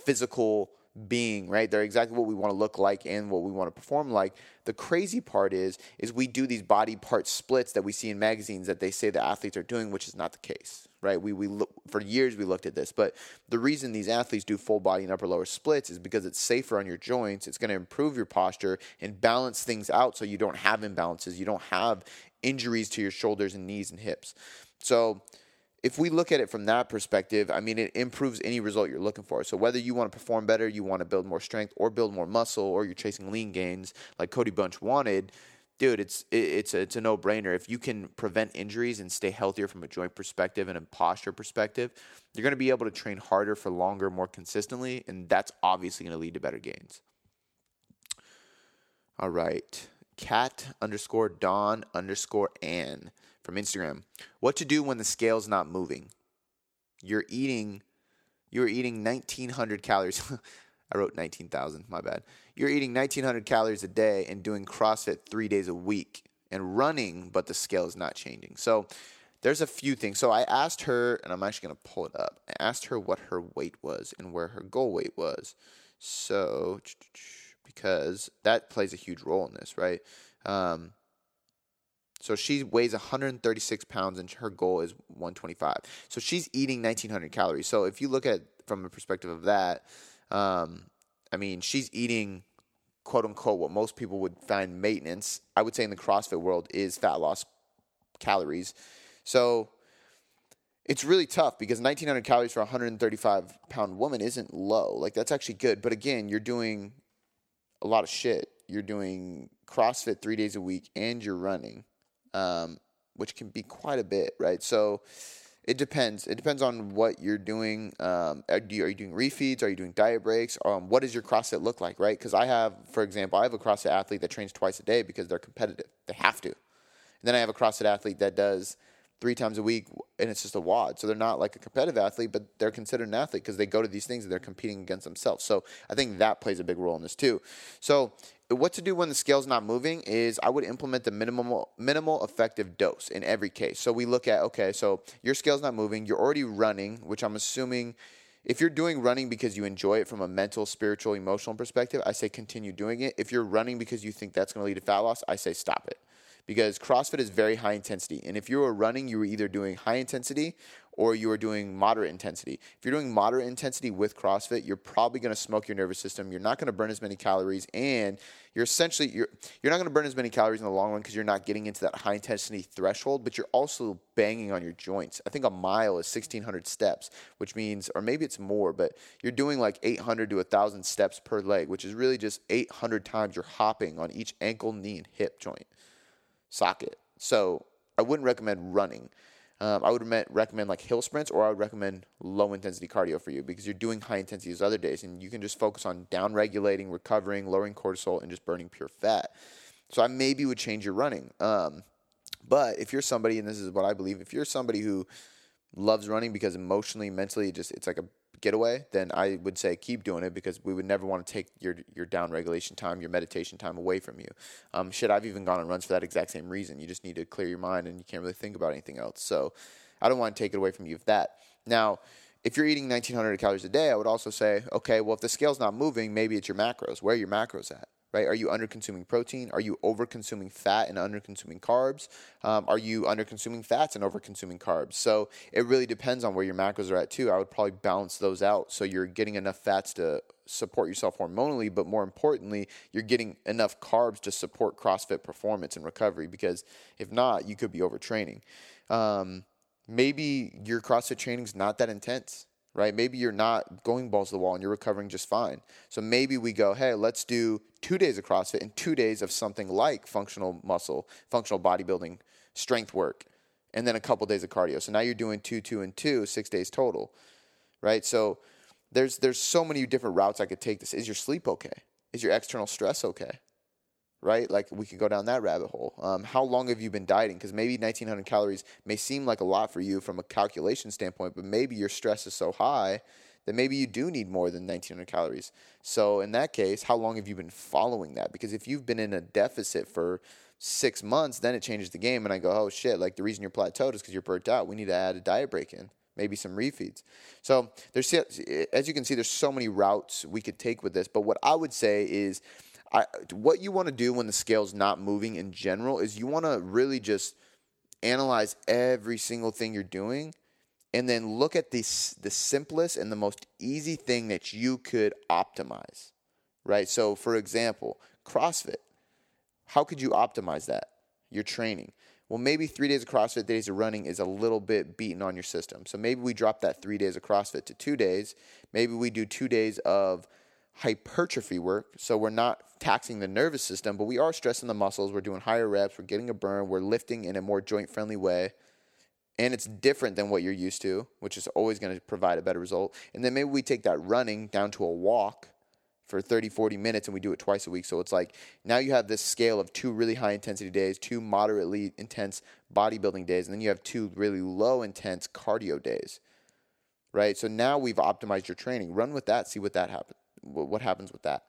physical being, right? They're exactly what we want to look like and what we want to perform like. The crazy part is, is we do these body part splits that we see in magazines that they say the athletes are doing, which is not the case, right? We we look, for years we looked at this, but the reason these athletes do full body and upper lower splits is because it's safer on your joints. It's going to improve your posture and balance things out so you don't have imbalances. You don't have injuries to your shoulders and knees and hips. So if we look at it from that perspective, I mean, it improves any result you're looking for. So whether you want to perform better, you want to build more strength or build more muscle, or you're chasing lean gains like Cody Bunch wanted, dude, it's it's a, it's a no-brainer. If you can prevent injuries and stay healthier from a joint perspective and a posture perspective, you're going to be able to train harder for longer, more consistently, and that's obviously going to lead to better gains. All right. Cat underscore Dawn underscore Ann from Instagram. What to do when the scale's not moving? You're eating, you're eating nineteen hundred calories. I wrote nineteen thousand, my bad. You're eating nineteen hundred calories a day and doing CrossFit three days a week and running, but the scale is not changing. So there's a few things. So I asked her, and I'm actually going to pull it up. I asked her what her weight was and where her goal weight was. So because that plays a huge role in this, right? Um, so she weighs one hundred thirty-six pounds and her goal is one twenty-five. So she's eating nineteen hundred calories. So if you look at it from the perspective of that, Um, I mean, she's eating, quote unquote, what most people would find maintenance, I would say in the CrossFit world, is fat loss calories. So it's really tough because nineteen hundred calories for a one hundred thirty-five pound woman isn't low. Like, that's actually good. But again, you're doing a lot of shit. You're doing CrossFit three days a week and you're running, um, which can be quite a bit, right? So It depends. It depends on what you're doing. Um, are, you, are you doing refeeds? Are you doing diet breaks? Um, what does your CrossFit look like, right? Because I have, for example, I have a CrossFit athlete that trains twice a day because they're competitive. They have to. And then I have a CrossFit athlete that does three times a week, and it's just a wad. So they're not like a competitive athlete, but they're considered an athlete because they go to these things and they're competing against themselves. So I think that plays a big role in this too. So what to do when the scale's not moving is I would implement the minimal minimal effective dose in every case. So we look at, okay, so your scale's not moving. You're already running, which I'm assuming if you're doing running because you enjoy it from a mental, spiritual, emotional perspective, I say continue doing it. If you're running because you think that's going to lead to fat loss, I say stop it. Because CrossFit is very high intensity. And if you were running, you were either doing high intensity or you were doing moderate intensity. If you're doing moderate intensity with CrossFit, you're probably going to smoke your nervous system. You're not going to burn as many calories. And you're essentially, you're, you're not going to burn as many calories in the long run because you're not getting into that high intensity threshold. But you're also banging on your joints. I think a mile is sixteen hundred steps, which means, or maybe it's more, but you're doing like eight hundred to one thousand steps per leg, which is really just eight hundred times you're hopping on each ankle, knee, and hip joint. Socket. So I wouldn't recommend running. Um, I would recommend like hill sprints, or I would recommend low intensity cardio for you because you're doing high intensity those other days and you can just focus on down regulating, recovering, lowering cortisol, and just burning pure fat. So I maybe would change your running. Um, but if you're somebody, and this is what I believe, if you're somebody who loves running because emotionally, mentally, just it's like a getaway, then I would say keep doing it because we would never want to take your your down regulation time, your meditation time away from you. Um, shit, I've even gone on runs for that exact same reason. You just need to clear your mind and you can't really think about anything else. So I don't want to take it away from you if that. Now, if you're eating nineteen hundred calories a day, I would also say, okay, well, if the scale's not moving, maybe it's your macros. Where are your macros at? Right? Are you under-consuming protein? Are you over-consuming fat and under-consuming carbs? Um, are you under-consuming fats and over-consuming carbs? So it really depends on where your macros are at too. I would probably balance those out so you're getting enough fats to support yourself hormonally, but more importantly, you're getting enough carbs to support CrossFit performance and recovery because if not, you could be overtraining. Um, maybe your CrossFit training's not that intense, right? Maybe you're not going balls to the wall and you're recovering just fine. So maybe we go, hey, let's do two days of CrossFit and two days of something like functional muscle, functional bodybuilding, strength work, and then a couple days of cardio. So now you're doing two, two, and two, six days total, right? So there's there's so many different routes I could take this. Is your sleep okay? Is your external stress okay? Right? Like we could go down that rabbit hole. Um, how long have you been dieting? Because maybe nineteen hundred calories may seem like a lot for you from a calculation standpoint, but maybe your stress is so high that maybe you do need more than nineteen hundred calories. So in that case, how long have you been following that? Because if you've been in a deficit for six months, then it changes the game. And I go, oh shit, like the reason you're plateaued is because you're burnt out. We need to add a diet break in. Maybe some refeeds. So there's, as you can see, there's so many routes we could take with this. But what I would say is, I, what you want to do when the scale's not moving in general is you want to really just analyze every single thing you're doing and then look at the, the simplest and the most easy thing that you could optimize, right? So, for example, CrossFit. How could you optimize that? Your training. Well, maybe three days of CrossFit, days of running is a little bit beaten on your system. So maybe we drop that three days of CrossFit to two days. Maybe we do two days of hypertrophy work, so we're not taxing the nervous system, but we are stressing the muscles. We're doing higher reps. We're getting a burn. We're lifting in a more joint-friendly way, and it's different than what you're used to, which is always going to provide a better result. And then maybe we take that running down to a walk for thirty, forty minutes, and we do it twice a week. So it's like now you have this scale of two really high-intensity days, two moderately intense bodybuilding days, and then you have two really low-intense cardio days, right? So now we've optimized your training. Run with that. See what that happens. What happens with that,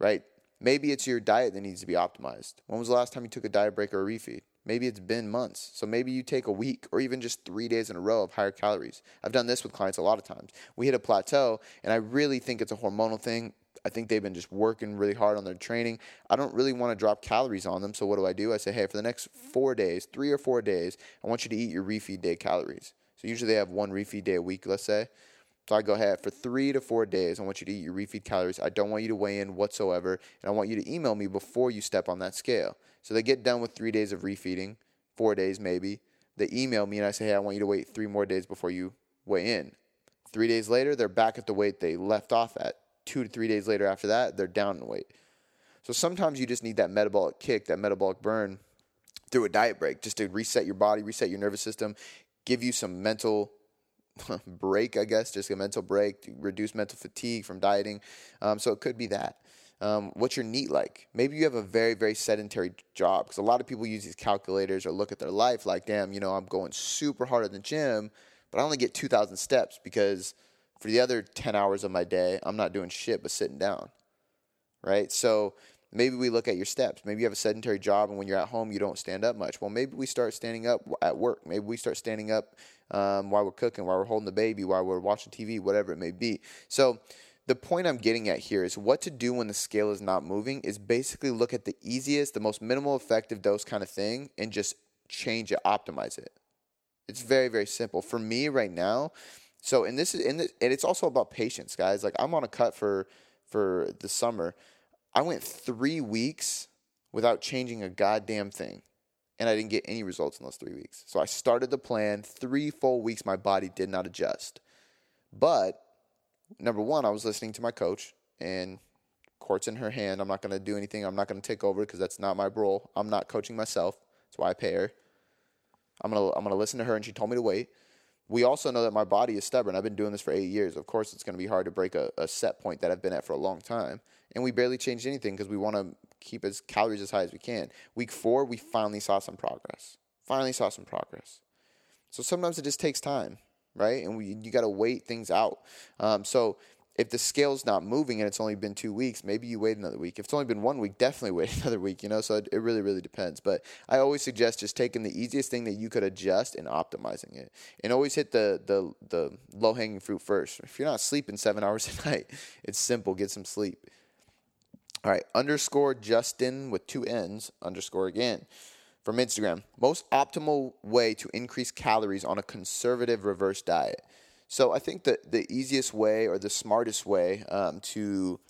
right? Maybe it's your diet that needs to be optimized. When was the last time you took a diet break or a refeed? Maybe it's been months. So maybe you take a week or even just three days in a row of higher calories. I've done this with clients a lot of times. We hit a plateau, and I really think it's a hormonal thing. I think they've been just working really hard on their training. I don't really want to drop calories on them, so what do I do? I say, hey, for the next four days, three or four days, I want you to eat your refeed day calories. So usually they have one refeed day a week, let's say. So I go ahead for three to four days. I want you to eat your refeed calories. I don't want you to weigh in whatsoever. And I want you to email me before you step on that scale. So they get done with three days of refeeding, four days maybe. They email me and I say, hey, I want you to wait three more days before you weigh in. Three days later, they're back at the weight they left off at. Two to three days later after that, they're down in weight. So sometimes you just need that metabolic kick, that metabolic burn through a diet break just to reset your body, reset your nervous system, give you some mental break, I guess, just a mental break, to reduce mental fatigue from dieting. Um, so it could be that. Um, what's your NEAT like? Maybe you have a very, very sedentary job, because a lot of people use these calculators or look at their life like, damn, you know, I'm going super hard at the gym, but I only get two thousand steps because for the other ten hours of my day, I'm not doing shit but sitting down, right? So maybe we look at your steps. Maybe you have a sedentary job, and when you're at home, you don't stand up much. Well, maybe we start standing up at work. Maybe we start standing up um, while we're cooking, while we're holding the baby, while we're watching T V, whatever it may be. So the point I'm getting at here is what to do when the scale is not moving is basically look at the easiest, the most minimal effective dose kind of thing and just change it, optimize it. It's very, very simple. For me right now, so and this is and it's also about patience, guys. Like I'm on a cut for for the summer. I went three weeks without changing a goddamn thing, and I didn't get any results in those three weeks. So I started the plan. Three full weeks, my body did not adjust. But number one, I was listening to my coach, and court's in her hand. I'm not going to do anything. I'm not going to take over because that's not my role. I'm not coaching myself. That's why I pay her. I'm going to I'm gonna listen to her, and she told me to wait. We also know that my body is stubborn. I've been doing this for eight years. Of course, it's going to be hard to break a, a set point that I've been at for a long time. And we barely changed anything because we want to keep as calories as high as we can. Week four, we finally saw some progress. Finally saw some progress. So sometimes it just takes time, right? And we, you got to wait things out. Um, so if the scale's not moving and it's only been two weeks, maybe you wait another week. If it's only been one week, definitely wait another week, you know? So it, it really, really depends. But I always suggest just taking the easiest thing that you could adjust and optimizing it. And always hit the the the low-hanging fruit first. If you're not sleeping seven hours a night, it's simple. Get some sleep. All right, underscore Justin with two N's, underscore again, from Instagram. Most optimal way to increase calories on a conservative reverse diet. So I think that the easiest way or the smartest way um, to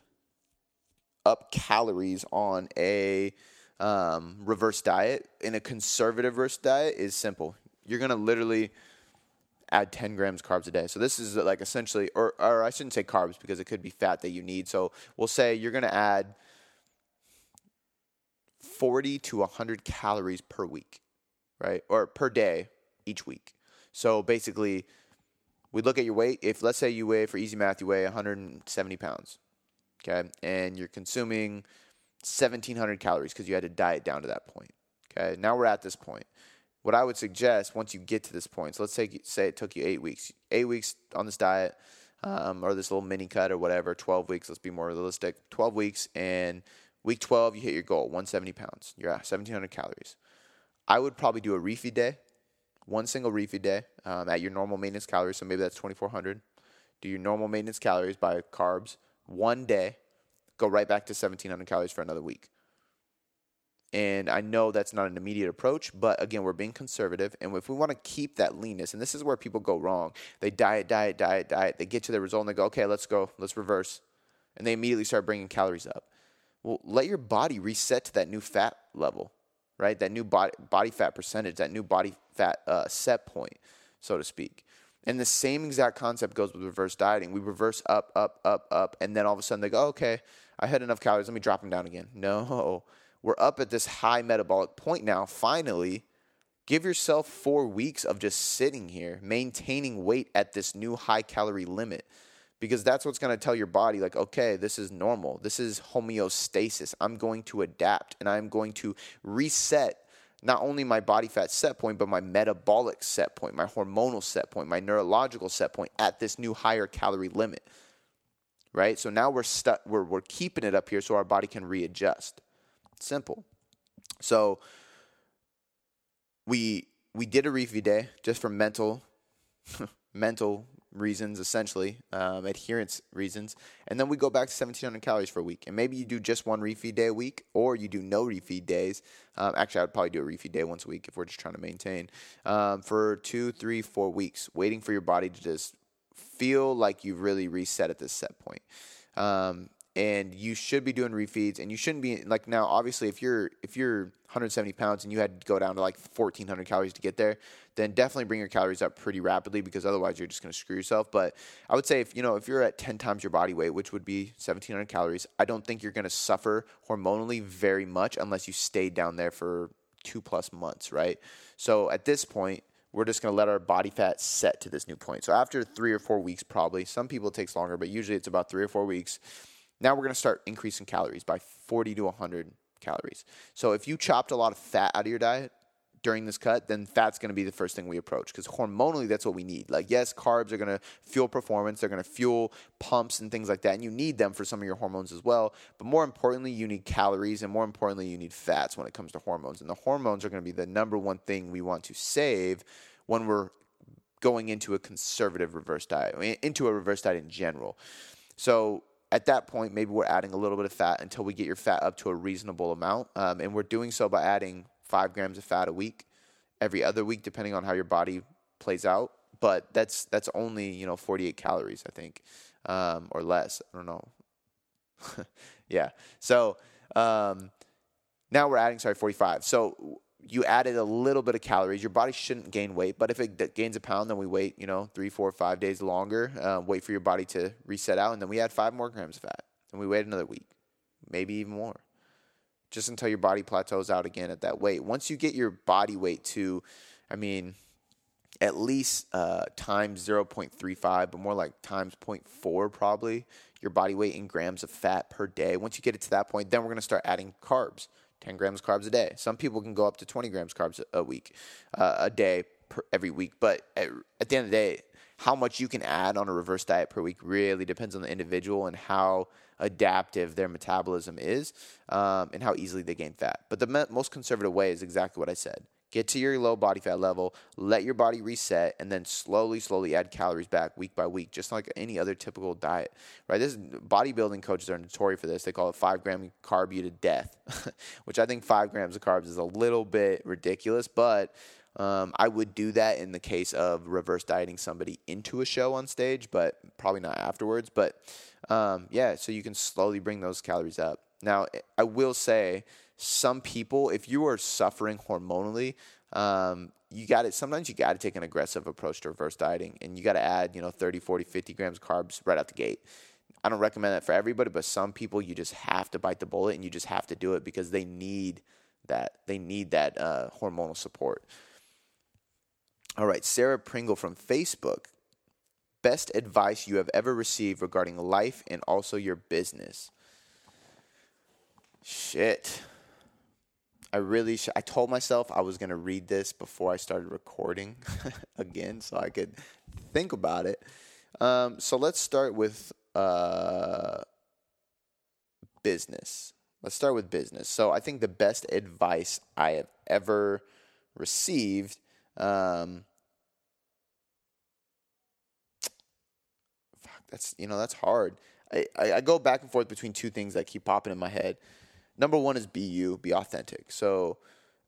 up calories on a um, reverse diet, in a conservative reverse diet, is simple. You're going to literally add ten grams carbs a day. So this is like essentially, or, or I shouldn't say carbs because it could be fat that you need. So we'll say you're going to add forty to one hundred calories per week, right? Or per day each week. So basically, we look at your weight. If let's say you weigh, for easy math, you weigh one hundred seventy pounds, okay? And you're consuming seventeen hundred calories because you had to diet down to that point, okay? Now we're at this point. What I would suggest once you get to this point, so let's say, say it took you eight weeks. Eight weeks on this diet um, or this little mini cut or whatever, twelve weeks. Let's be more realistic. twelve weeks, and week twelve, you hit your goal, one hundred seventy pounds. You're at seventeen hundred calories. I would probably do a refeed day, one single refeed day um, at your normal maintenance calories. So maybe that's twenty-four hundred. Do your normal maintenance calories by carbs. One day, go right back to seventeen hundred calories for another week. And I know that's not an immediate approach, but again, we're being conservative. And if we want to keep that leanness, and this is where people go wrong. They diet, diet, diet, diet. They get to their result and they go, okay, let's go. Let's reverse. And they immediately start bringing calories up. Well, let your body reset to that new fat level, right? That new body, body fat percentage, that new body fat uh, set point, so to speak. And the same exact concept goes with reverse dieting. We reverse up, up, up, up. And then all of a sudden they go, okay, I had enough calories. Let me drop them down again. No. We're up at this high metabolic point now. Finally, give yourself four weeks of just sitting here, maintaining weight at this new high calorie limit, because that's what's going to tell your body, like, okay, this is normal. This is homeostasis. I'm going to adapt, and I'm going to reset not only my body fat set point, but my metabolic set point, my hormonal set point, my neurological set point at this new higher calorie limit, right? So now we're stu- we're, we're keeping it up here so our body can readjust. Simple. So we we did a refeed day just for mental mental reasons, essentially, um, adherence reasons. And then we go back to seventeen hundred calories for a week. And maybe you do just one refeed day a week, or you do no refeed days. Um, actually, I would probably do a refeed day once a week if we're just trying to maintain um, for two, three, four weeks, waiting for your body to just feel like you've really reset at this set point. Um And you should be doing refeeds, and you shouldn't be, like, now, obviously, if you're if you're one hundred seventy pounds and you had to go down to like fourteen hundred calories to get there, then definitely bring your calories up pretty rapidly, because otherwise you're just going to screw yourself. But I would say if, you know, if you're at ten times your body weight, which would be seventeen hundred calories, I don't think you're going to suffer hormonally very much unless you stayed down there for two plus months, right? So at this point, we're just going to let our body fat set to this new point. So after three or four weeks, probably, some people it takes longer, but usually it's about three or four weeks. Now we're going to start increasing calories by forty to one hundred calories. So if you chopped a lot of fat out of your diet during this cut, then fat's going to be the first thing we approach, because hormonally that's what we need. Like, yes, carbs are going to fuel performance. They're going to fuel pumps and things like that, and you need them for some of your hormones as well. But more importantly, you need calories, and more importantly, you need fats when it comes to hormones. And the hormones are going to be the number one thing we want to save when we're going into a conservative reverse diet, I mean, into a reverse diet in general. So at that point, maybe we're adding a little bit of fat until we get your fat up to a reasonable amount, um, and we're doing so by adding five grams of fat a week, every other week, depending on how your body plays out. But that's that's only, you know, forty-eight calories, I think, um, or less. I don't know. Yeah. So um, now we're adding, sorry, forty-five. So you added a little bit of calories. Your body shouldn't gain weight, but if it gains a pound, then we wait, you know, three, four, five days longer, uh, wait for your body to reset out, and then we add five more grams of fat, and we wait another week, maybe even more, just until your body plateaus out again at that weight. Once you get your body weight to, I mean, at least uh, times zero point three five, but more like times zero point four probably, your body weight in grams of fat per day. Once you get it to that point, then we're going to start adding carbs, ten grams of carbs a day. Some people can go up to twenty grams carbs a week, uh, a day per, every week. But at, at the end of the day, how much you can add on a reverse diet per week really depends on the individual and how adaptive their metabolism is, um, and how easily they gain fat. But the me- most conservative way is exactly what I said. Get to your low body fat level, let your body reset, and then slowly, slowly add calories back week by week, just like any other typical diet, right? This is, bodybuilding coaches are notorious for this. They call it five-gram carb you to death, which I think five grams of carbs is a little bit ridiculous, but Um, I would do that in the case of reverse dieting somebody into a show on stage, but probably not afterwards. But um, yeah, so you can slowly bring those calories up. Now, I will say some people, if you are suffering hormonally, um, you got it. Sometimes you got to take an aggressive approach to reverse dieting, and you got to add, you know, thirty, forty, fifty grams of carbs right out the gate. I don't recommend that for everybody, but some people you just have to bite the bullet and you just have to do it because they need that. They need that uh, hormonal support. All right, Sarah Pringle from Facebook. Best advice you have ever received regarding life and also your business. Shit. I really sh- I told myself I was going to read this before I started recording again so I could think about it. Um, so let's start with uh, business. Let's start with business. So I think the best advice I have ever received Um, fuck, that's, you know, that's hard. I, I, I go back and forth between two things that keep popping in my head. Number one is be you, be authentic. So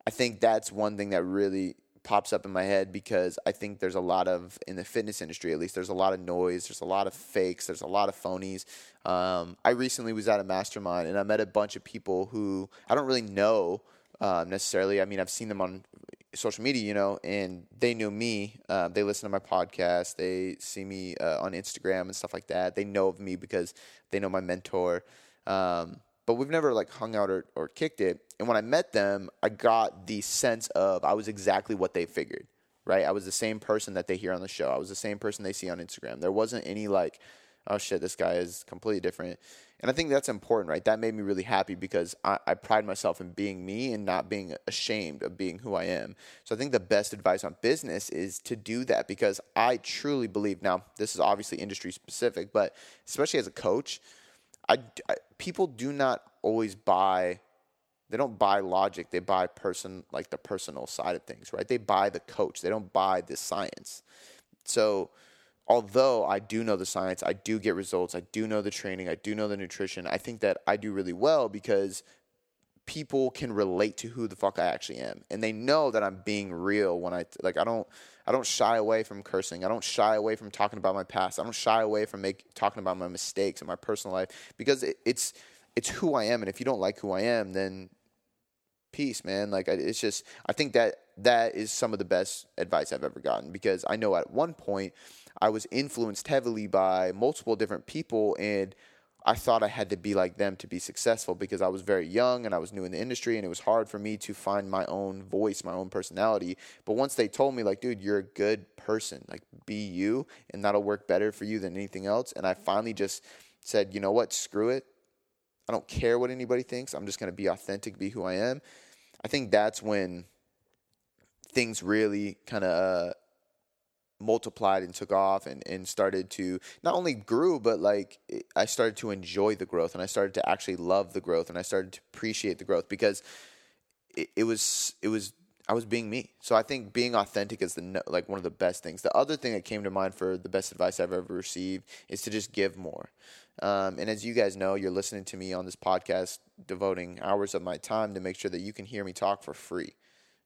I think that's one thing that really pops up in my head, because I think there's a lot of, in the fitness industry at least, there's a lot of noise, there's a lot of fakes, there's a lot of phonies. Um, I recently was at a mastermind and I met a bunch of people who I don't really know uh, necessarily. I mean, I've seen them on social media, you know, and they knew me. Uh, they listen to my podcast. They see me uh, on Instagram and stuff like that. They know of me because they know my mentor. Um, but we've never like hung out or, or kicked it. And when I met them, I got the sense of I was exactly what they figured, right? I was the same person that they hear on the show. I was the same person they see on Instagram. There wasn't any like, oh shit, this guy is completely different. And I think that's important, right? That made me really happy because I, I pride myself in being me and not being ashamed of being who I am. So I think the best advice on business is to do that, because I truly believe, now this is obviously industry specific, but especially as a coach, I, I people do not always buy, they don't buy logic. They buy person, like the personal side of things, right? They buy the coach. They don't buy the science. So although I do know the science, I do get results, I do know the training, I do know the nutrition, I think that I do really well because people can relate to who the fuck I actually am. And they know that I'm being real when I, like, I don't I don't shy away from cursing. I don't shy away from talking about my past. I don't shy away from make, talking about my mistakes and my personal life, because it, it's it's who I am. And if you don't like who I am, then peace, man. Like, it's just, I think that that is some of the best advice I've ever gotten, because I know at one point I was influenced heavily by multiple different people, and I thought I had to be like them to be successful because I was very young and I was new in the industry and it was hard for me to find my own voice, my own personality. But once they told me, like, dude, you're a good person, like, be you, and that'll work better for you than anything else. And I finally just said, you know what, screw it. I don't care what anybody thinks. I'm just going to be authentic, be who I am. I think that's when things really kind of uh, multiplied and took off and, and started to not only grew, but like it, I started to enjoy the growth and I started to actually love the growth and I started to appreciate the growth because it, it was, it was, I was being me. So I think being authentic is the like one of the best things. The other thing that came to mind for the best advice I've ever received is to just give more. Um, and as you guys know, you're listening to me on this podcast, devoting hours of my time to make sure that you can hear me talk for free,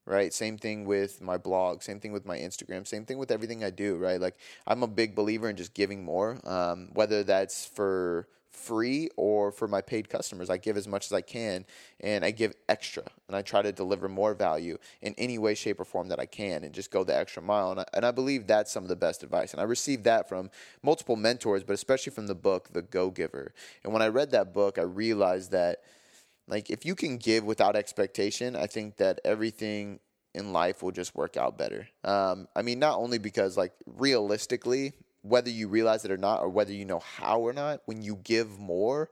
right? Same thing with my blog, same thing with my Instagram, same thing with everything I do, right? Like I'm a big believer in just giving more, um, whether that's for free or for my paid customers. I give as much as I can and I give extra and I try to deliver more value in any way, shape, or form that I can and just go the extra mile. And I, and I believe that's some of the best advice. And I received that from multiple mentors, but especially from the book, The Go-Giver. And when I read that book, I realized that like if you can give without expectation, I think that everything in life will just work out better. Um, I mean, not only because like realistically, whether you realize it or not, or whether you know how or not, when you give more,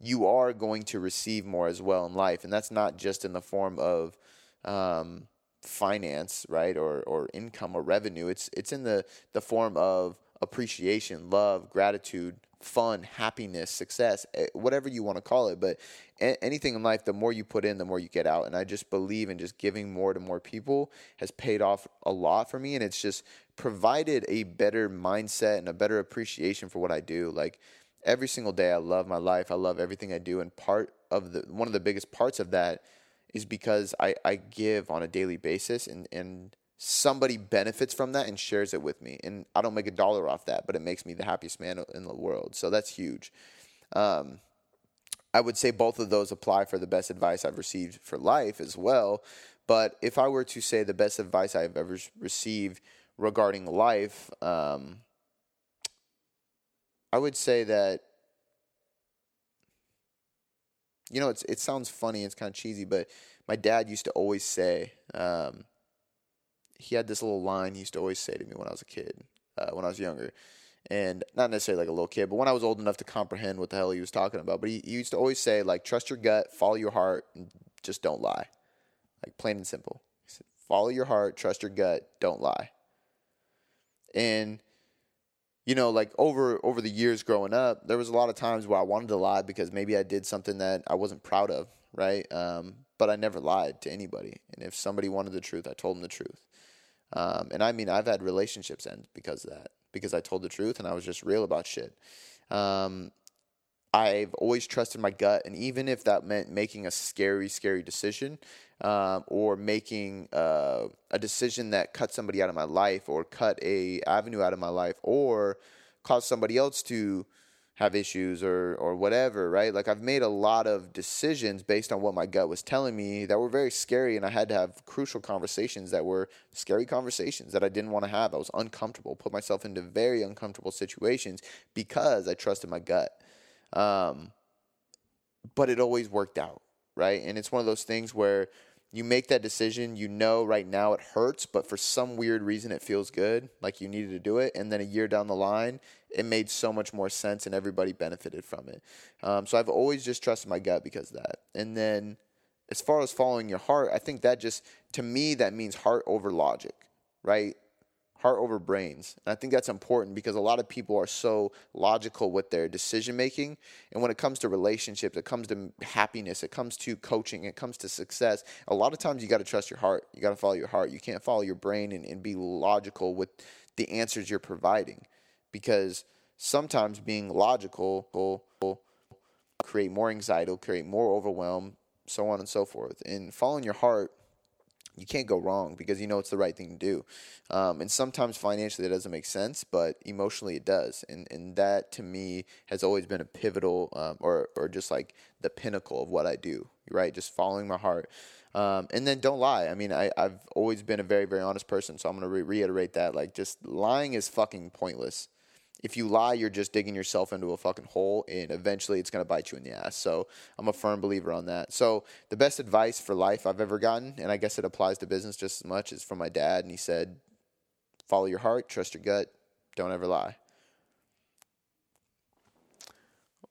you are going to receive more as well in life. And that's not just in the form of um, finance, right, or or income or revenue. It's it's in the, the form of appreciation, love, gratitude, fun, happiness, success, whatever you want to call it. But a- anything in life, the more you put in, the more you get out. And I just believe in just giving more to more people has paid off a lot for me. And it's just provided a better mindset and a better appreciation for what I do. Like every single day, I love my life. I love everything I do. And part of the, one of the biggest parts of that is because I, I give on a daily basis and, and somebody benefits from that and shares it with me. And I don't make a dollar off that, but it makes me the happiest man in the world. So that's huge. Um, I would say both of those apply for the best advice I've received for life as well. But if I were to say the best advice I've ever received regarding life, um, I would say that, you know, it's it sounds funny, it's kind of cheesy, but my dad used to always say, um, he had this little line he used to always say to me when I was a kid, uh, when I was younger, and not necessarily like a little kid, but when I was old enough to comprehend what the hell he was talking about. But he, he used to always say, like, trust your gut, follow your heart, and just don't lie. Like, plain and simple. He said, follow your heart, trust your gut, don't lie. And, you know, like over over the years growing up, there was a lot of times where I wanted to lie because maybe I did something that I wasn't proud of, right? Um, but I never lied to anybody. And if somebody wanted the truth, I told them the truth. Um, and I mean, I've had relationships end because of that, because I told the truth and I was just real about shit. Um, I've always trusted my gut. And even if that meant making a scary, scary decision, um, or making, uh, a decision that cut somebody out of my life or cut a avenue out of my life or caused somebody else to have issues or, or whatever, right? Like I've made a lot of decisions based on what my gut was telling me that were very scary. And I had to have crucial conversations that were scary conversations that I didn't want to have. I was uncomfortable, put myself into very uncomfortable situations because I trusted my gut. Um, but it always worked out, right? And it's one of those things where you make that decision, you know right now it hurts, but for some weird reason it feels good, like you needed to do it. And then a year down the line, it made so much more sense and everybody benefited from it. Um, so I've always just trusted my gut because of that. And then as far as following your heart, I think that just, to me, that means heart over logic, right? Heart over brains. And I think that's important because a lot of people are so logical with their decision making. And when it comes to relationships, it comes to happiness, it comes to coaching, it comes to success. A lot of times you got to trust your heart. You got to follow your heart. You can't follow your brain and, and be logical with the answers you're providing because sometimes being logical will create more anxiety, will create more overwhelm, so on and so forth. And following your heart, you can't go wrong because you know it's the right thing to do. Um, and sometimes financially that doesn't make sense, but emotionally it does. And and that to me has always been a pivotal um, or or just like the pinnacle of what I do, right? Just following my heart. Um, and then don't lie. I mean, I, I've always been a very, very honest person, so I'm going to re- reiterate that. Like just lying is fucking pointless. if you lie, you're just digging yourself into a fucking hole, and eventually it's going to bite you in the ass. So I'm a firm believer on that. So the best advice for life I've ever gotten, and I guess it applies to business just as much, is from my dad. And he said, follow your heart, trust your gut, don't ever lie.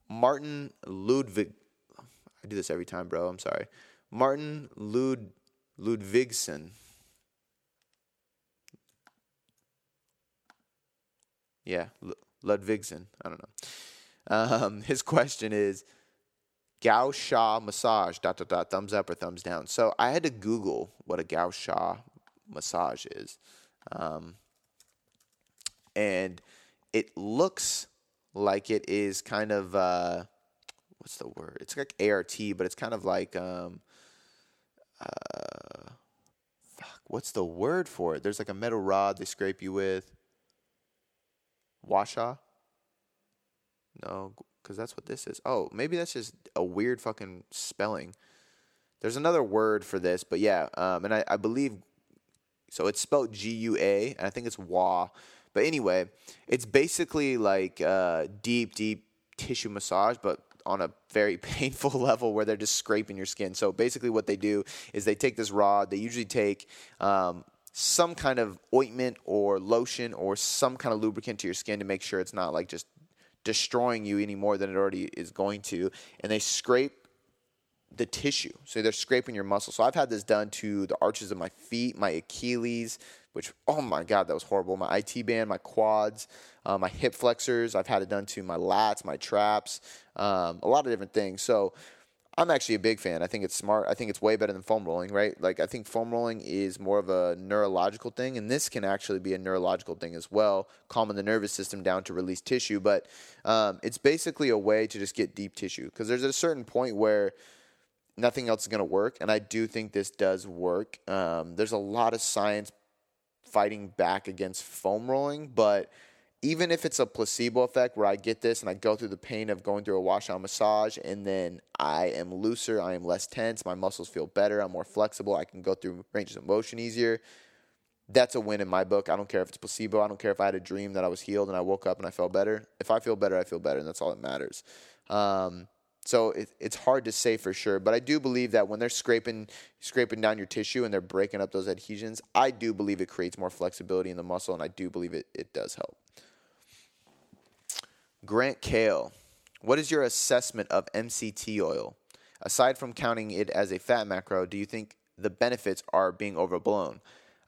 Martin Ludwig, I do this every time, bro. I'm sorry. Martin Lud Ludwigson. Yeah, L- Ludwigson. I don't know. Um, his question is, Gao Sha massage, dot, dot, dot, thumbs up or thumbs down. So I had to Google what a Gao Sha massage is. Um, and it looks like it is kind of, uh, what's the word? It's like A R T, but it's kind of like, um, uh, fuck, what's the word for it? There's like a metal rod they scrape you with. Washa? No, because that's what this is. Oh, maybe that's just a weird fucking spelling. There's another word for this, but yeah, um, and I, I believe, so it's spelled G U A, and I think it's wa. But anyway, it's basically like uh, deep, deep tissue massage, but on a very painful level where they're just scraping your skin. So basically what they do is they take this rod. They usually take um, some kind of ointment or lotion or some kind of lubricant to your skin to make sure it's not like just destroying you any more than it already is going to. And they scrape the tissue. So they're scraping your muscle. So I've had this done to the arches of my feet, my Achilles, which, oh my God, that was horrible. My I T band, my quads, uh, my hip flexors. I've had it done to my lats, my traps, um, a lot of different things. So I'm actually a big fan. I think it's smart. I think it's way better than foam rolling, right? Like, I think foam rolling is more of a neurological thing, and this can actually be a neurological thing as well, calming the nervous system down to release tissue. But um, it's basically a way to just get deep tissue, because there's a certain point where nothing else is going to work, and I do think this does work. Um, there's a lot of science fighting back against foam rolling, but even if it's a placebo effect where I get this and I go through the pain of going through a wash-on massage, and then I am looser, I am less tense, my muscles feel better, I'm more flexible, I can go through ranges of motion easier, that's a win in my book. I don't care if it's placebo. I don't care if I had a dream that I was healed and I woke up and I felt better. If I feel better, I feel better, and that's all that matters. Um, So it, it's hard to say for sure, but I do believe that when they're scraping scraping down your tissue and they're breaking up those adhesions, I do believe it creates more flexibility in the muscle, and I do believe it, it does help. Grant Kale, what is your assessment of M C T oil? Aside from counting it as a fat macro, do you think the benefits are being overblown?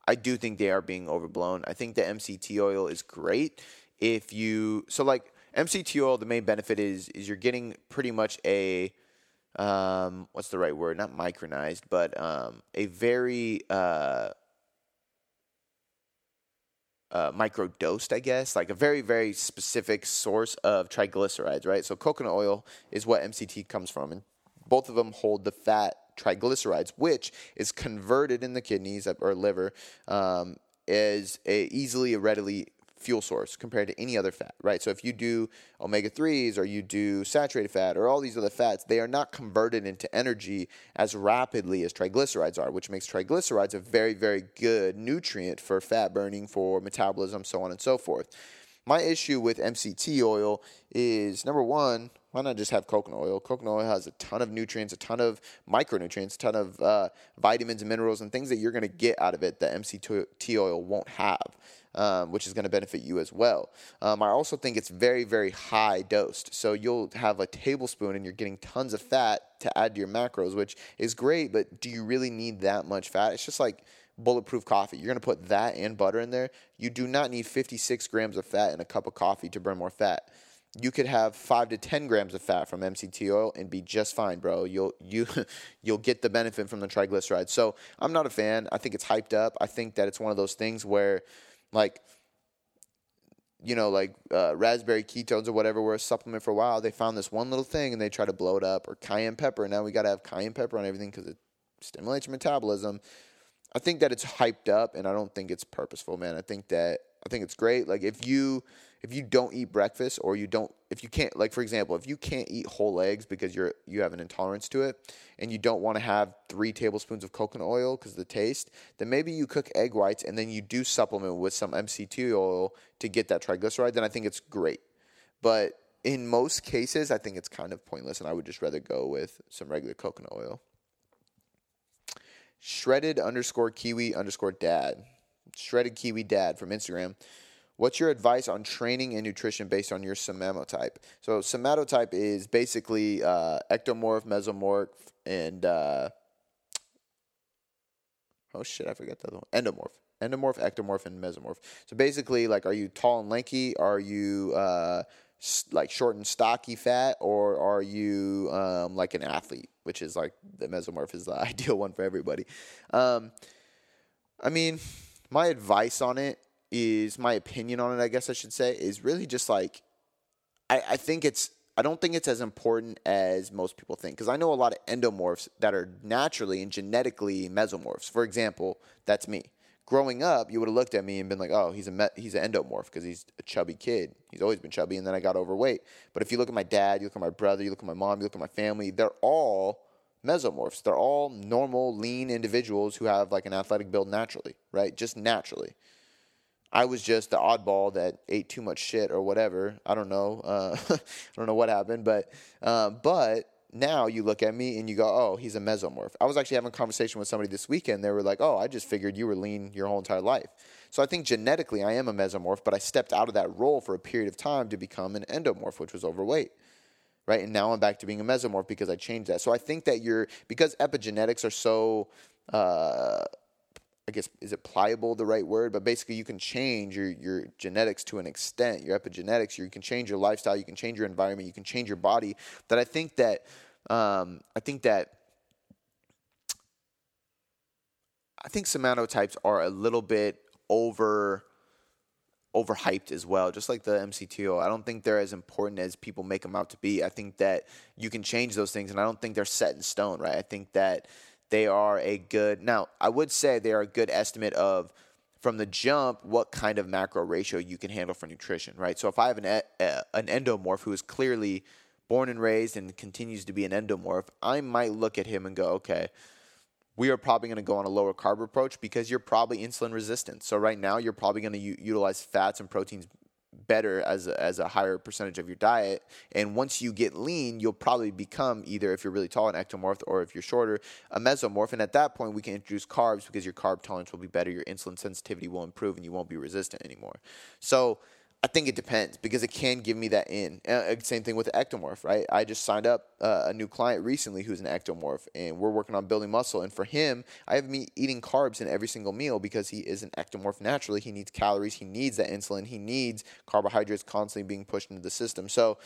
I do think they are being overblown. I think the M C T oil is great if you – so like – M C T oil, the main benefit is is you're getting pretty much a, um, what's the right word? Not micronized, but um, a very uh, uh, microdosed, I guess, like a very, very specific source of triglycerides, right? So coconut oil is what M C T comes from, and both of them hold the fat triglycerides, which is converted in the kidneys or liver um, as a easily, readily fuel source compared to any other fat, right? So if you do omega threes or you do saturated fat or all these other fats, they are not converted into energy as rapidly as triglycerides are, which makes triglycerides a very, very good nutrient for fat burning, for metabolism, so on and so forth. My issue with M C T oil is, number one, why not just have coconut oil? Coconut oil has a ton of nutrients, a ton of micronutrients, a ton of uh, vitamins and minerals and things that you're going to get out of it that M C T oil won't have, um, which is going to benefit you as well. Um, I also think it's very, very high dosed. So you'll have a tablespoon and you're getting tons of fat to add to your macros, which is great, but do you really need that much fat? It's just like bulletproof coffee. You're going to put that and butter in there. You do not need fifty-six grams of fat in a cup of coffee to burn more fat. You could have five to ten grams of fat from M C T oil and be just fine, bro. You'll you, you'll get the benefit from the triglycerides. So I'm not a fan. I think it's hyped up. I think that it's one of those things where, like, you know, like uh, raspberry ketones or whatever were a supplement for a while. They found this one little thing and they try to blow it up, or cayenne pepper. Now we got to have cayenne pepper on everything because it stimulates your metabolism. I think that it's hyped up, and I don't think it's purposeful, man. I think that I think it's great. Like if you if you don't eat breakfast, or you don't if you can't, like for example, if you can't eat whole eggs because you're you have an intolerance to it, and you don't want to have three tablespoons of coconut oil because of the taste, then maybe you cook egg whites and then you do supplement with some M C T oil to get that triglyceride. Then I think it's great. But in most cases, I think it's kind of pointless, and I would just rather go with some regular coconut oil. Shredded underscore kiwi underscore dad. Shredded kiwi dad from Instagram. What's your advice on training and nutrition based on your somatotype? So somatotype is basically uh, ectomorph, mesomorph, and uh, oh shit, I forgot the other one. Endomorph. Endomorph, ectomorph, and mesomorph. So basically, like, are you tall and lanky? Are you uh, like short and stocky fat, or are you um, like an athlete, which is like the mesomorph is the ideal one for everybody. Um, I mean, my advice on it is, my opinion on it, I guess I should say, is really just like, I, I think it's, I don't think it's as important as most people think, because I know a lot of endomorphs that are naturally and genetically mesomorphs. For example, that's me. Growing up, you would have looked at me and been like, oh, he's a me- he's an endomorph because he's a chubby kid. He's always been chubby, and then I got overweight. But if you look at my dad, you look at my brother, you look at my mom, you look at my family, they're all mesomorphs. They're all normal, lean individuals who have like an athletic build naturally, right? Just naturally. I was just the oddball that ate too much shit or whatever. I don't know. Uh, I don't know what happened, but uh, but now you look at me and you go, oh, he's a mesomorph. I was actually having a conversation with somebody this weekend. They were like, oh, I just figured you were lean your whole entire life. So I think genetically I am a mesomorph, but I stepped out of that role for a period of time to become an endomorph, which was overweight, right? And now I'm back to being a mesomorph because I changed that. So I think that you're, because epigenetics are so, uh, I guess, is it pliable the right word? But basically you can change your, your genetics to an extent, your epigenetics, you can change your lifestyle, you can change your environment, you can change your body. That I think that Um, I think that I think somatotypes are a little bit over overhyped as well, just like the M C T O. I don't think they're as important as people make them out to be. I think that you can change those things, and I don't think they're set in stone, right? I think that they are a good – now, I would say they are a good estimate of, from the jump, what kind of macro ratio you can handle for nutrition, right? So if I have an, uh, an endomorph who is clearly – born and raised and continues to be an endomorph, I might look at him and go, okay, we are probably going to go on a lower carb approach because you're probably insulin resistant. So right now you're probably going to u- utilize fats and proteins better as a, as a higher percentage of your diet. And once you get lean, you'll probably become either, if you're really tall, an ectomorph, or if you're shorter, a mesomorph. And at that point we can introduce carbs because your carb tolerance will be better. Your insulin sensitivity will improve and you won't be resistant anymore. So I think it depends because it can give me that in. Uh, same thing with the ectomorph, right? I just signed up uh, a new client recently who's an ectomorph, and we're working on building muscle. And for him, I have me eating carbs in every single meal because he is an ectomorph naturally. He needs calories. He needs that insulin. He needs carbohydrates constantly being pushed into the system. So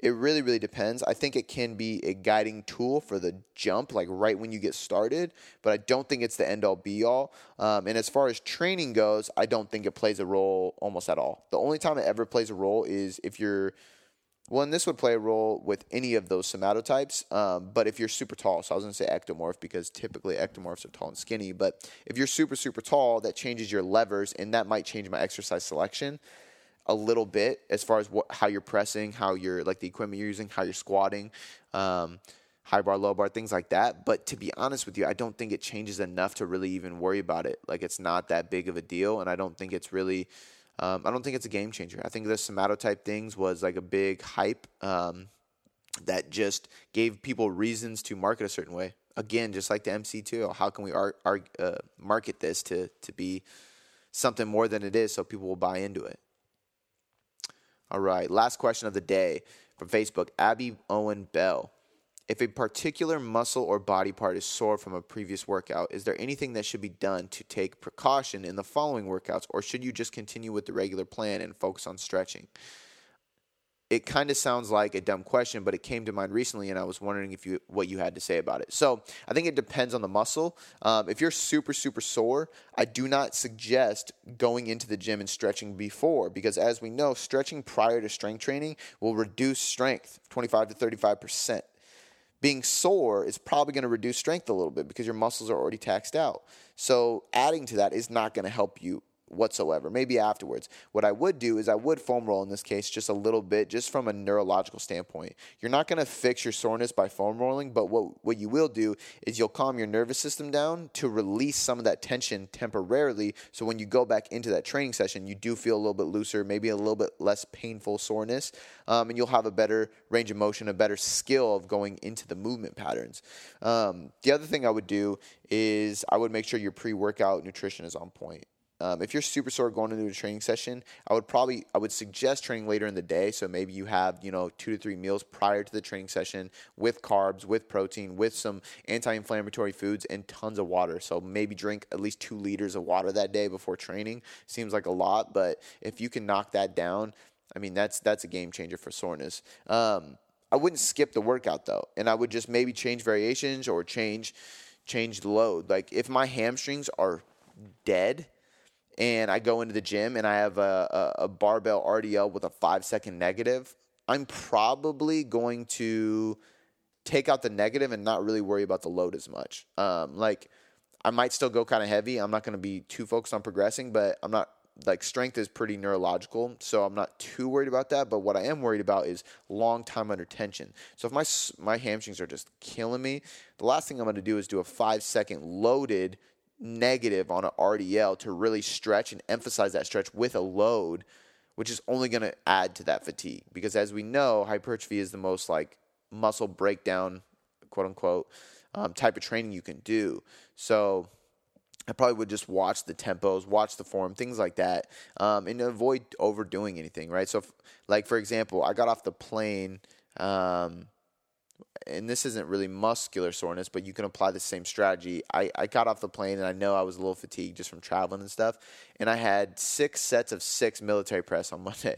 it really, really depends. I think it can be a guiding tool for the jump, like right when you get started, but I don't think it's the end-all, be-all. Um, and as far as training goes, I don't think it plays a role almost at all. The only time it ever plays a role is if you're well, and this would play a role with any of those somatotypes, um, but if you're super tall, so I was going to say ectomorph because typically ectomorphs are tall and skinny, but if you're super, super tall, that changes your levers, and that might change my exercise selection a little bit as far as what, how you're pressing, how you're, like the equipment you're using, how you're squatting, um, high bar, low bar, things like that. But to be honest with you, I don't think it changes enough to really even worry about it. Like it's not that big of a deal, and I don't think it's really... Um, I don't think it's a game changer. I think the somatotype things was like a big hype um, that just gave people reasons to market a certain way. Again, just like the M C two, how can we ar- ar- uh, market this to, to be something more than it is so people will buy into it? All right, last question of the day from Facebook, Abby Owen Bell. If a particular muscle or body part is sore from a previous workout, is there anything that should be done to take precaution in the following workouts, or should you just continue with the regular plan and focus on stretching? It kind of sounds like a dumb question, but it came to mind recently, and I was wondering if you what you had to say about it. So I think it depends on the muscle. Um, if you're super, super sore, I do not suggest going into the gym and stretching before, because as we know, stretching prior to strength training will reduce strength twenty-five to thirty-five percent. being sore is probably going to reduce strength a little bit because your muscles are already taxed out. So adding to that is not going to help you whatsoever, maybe afterwards. What I would do is I would foam roll in this case just a little bit, just from a neurological standpoint. You're not going to fix your soreness by foam rolling, but what, what you will do is you'll calm your nervous system down to release some of that tension temporarily, so when you go back into that training session, you do feel a little bit looser, maybe a little bit less painful soreness, um, and you'll have a better range of motion, a better skill of going into the movement patterns. Um, the other thing I would do is I would make sure your pre-workout nutrition is on point. Um, if you're super sore going into a training session, I would probably, I would suggest training later in the day. So maybe you have, you know, two to three meals prior to the training session with carbs, with protein, with some anti-inflammatory foods and tons of water. So maybe drink at least two liters of water that day before training. Seems like a lot, but if you can knock that down, I mean, that's, that's a game changer for soreness. Um, I wouldn't skip the workout though. And I would just maybe change variations or change, change the load. Like if my hamstrings are dead, and I go into the gym and I have a, a, a barbell R D L with a five-second negative, I'm probably going to take out the negative and not really worry about the load as much. Um, like, I might still go kind of heavy. I'm not going to be too focused on progressing, but I'm not – like, strength is pretty neurological, so I'm not too worried about that. But what I am worried about is long time under tension. So if my my hamstrings are just killing me, the last thing I'm going to do is do a five-second loaded – negative on an R D L to really stretch and emphasize that stretch with a load, which is only going to add to that fatigue. Because as we know, hypertrophy is the most like muscle breakdown, quote unquote, um, type of training you can do. So I probably would just watch the tempos, watch the form, things like that, um, and avoid overdoing anything, right? So if, like, for example, I got off the plane, um, and this isn't really muscular soreness, but you can apply the same strategy. I, I got off the plane, and I know I was a little fatigued just from traveling and stuff, and I had six sets of six military press on Monday.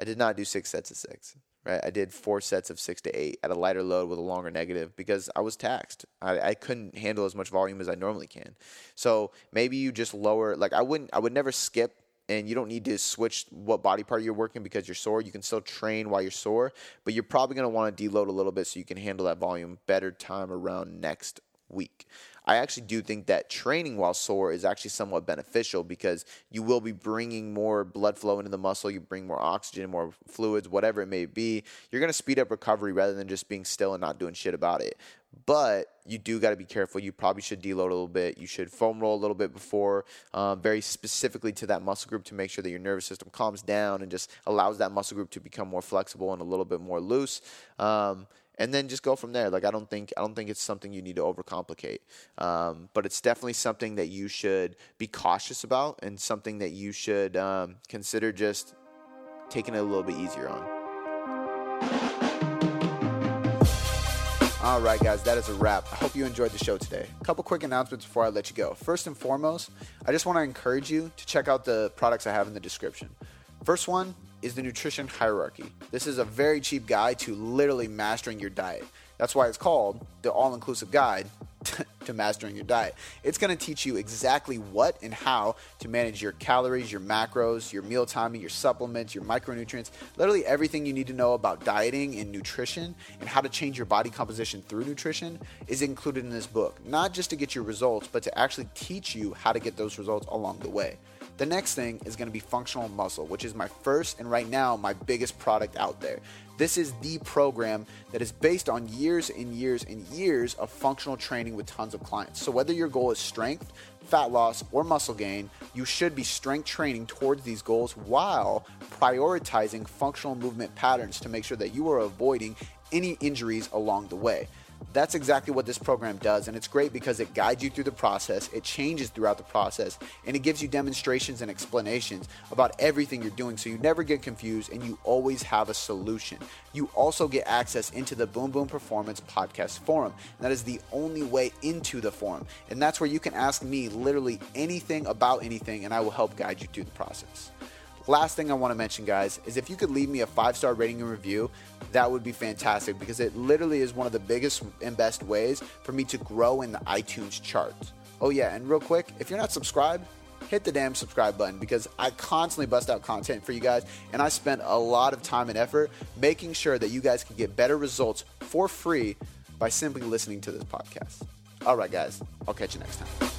I did not do six sets of six, right? I did four sets of six to eight at a lighter load with a longer negative because I was taxed. I, I couldn't handle as much volume as I normally can. So maybe you just lower – like I wouldn't, I would never skip. And you don't need to switch what body part you're working because you're sore. You can still train while you're sore, but you're probably going to want to deload a little bit so you can handle that volume better time around next week. I actually do think that training while sore is actually somewhat beneficial because you will be bringing more blood flow into the muscle. You bring more oxygen, more fluids, whatever it may be. You're going to speed up recovery rather than just being still and not doing shit about it. But you do got to be careful. You probably should deload a little bit. You should foam roll a little bit before, um, very specifically to that muscle group to make sure that your nervous system calms down and just allows that muscle group to become more flexible and a little bit more loose. Um, And then just go from there. Like I don't think I don't think it's something you need to overcomplicate, um, but it's definitely something that you should be cautious about and something that you should um, consider just taking it a little bit easier on. All right, guys, that is a wrap. I hope you enjoyed the show today. A couple quick announcements before I let you go. First and foremost, I just want to encourage you to check out the products I have in the description. First one is the nutrition hierarchy. This is a very cheap guide to literally mastering your diet. That's why it's called the all-inclusive guide to mastering your diet. It's going to teach you exactly what and how to manage your calories, your macros, your meal timing, your supplements, your micronutrients, literally everything you need to know about dieting and nutrition and how to change your body composition through nutrition is included in this book, not just to get your results, but to actually teach you how to get those results along the way. The next thing is going to be functional muscle, which is my first and right now my biggest product out there. This is the program that is based on years and years and years of functional training with tons of clients. So whether your goal is strength, fat loss, or muscle gain, you should be strength training towards these goals while prioritizing functional movement patterns to make sure that you are avoiding any injuries along the way. That's exactly what this program does, and it's great because it guides you through the process, it changes throughout the process, and it gives you demonstrations and explanations about everything you're doing so you never get confused and you always have a solution. You also get access into the Boom Boom Performance Podcast Forum, and that is the only way into the forum, and that's where you can ask me literally anything about anything, and I will help guide you through the process. Last thing I want to mention, guys, is if you could leave me a five-star rating and review, that would be fantastic because it literally is one of the biggest and best ways for me to grow in the iTunes charts. Oh, yeah, and real quick, if you're not subscribed, hit the damn subscribe button because I constantly bust out content for you guys, and I spend a lot of time and effort making sure that you guys can get better results for free by simply listening to this podcast. All right, guys, I'll catch you next time.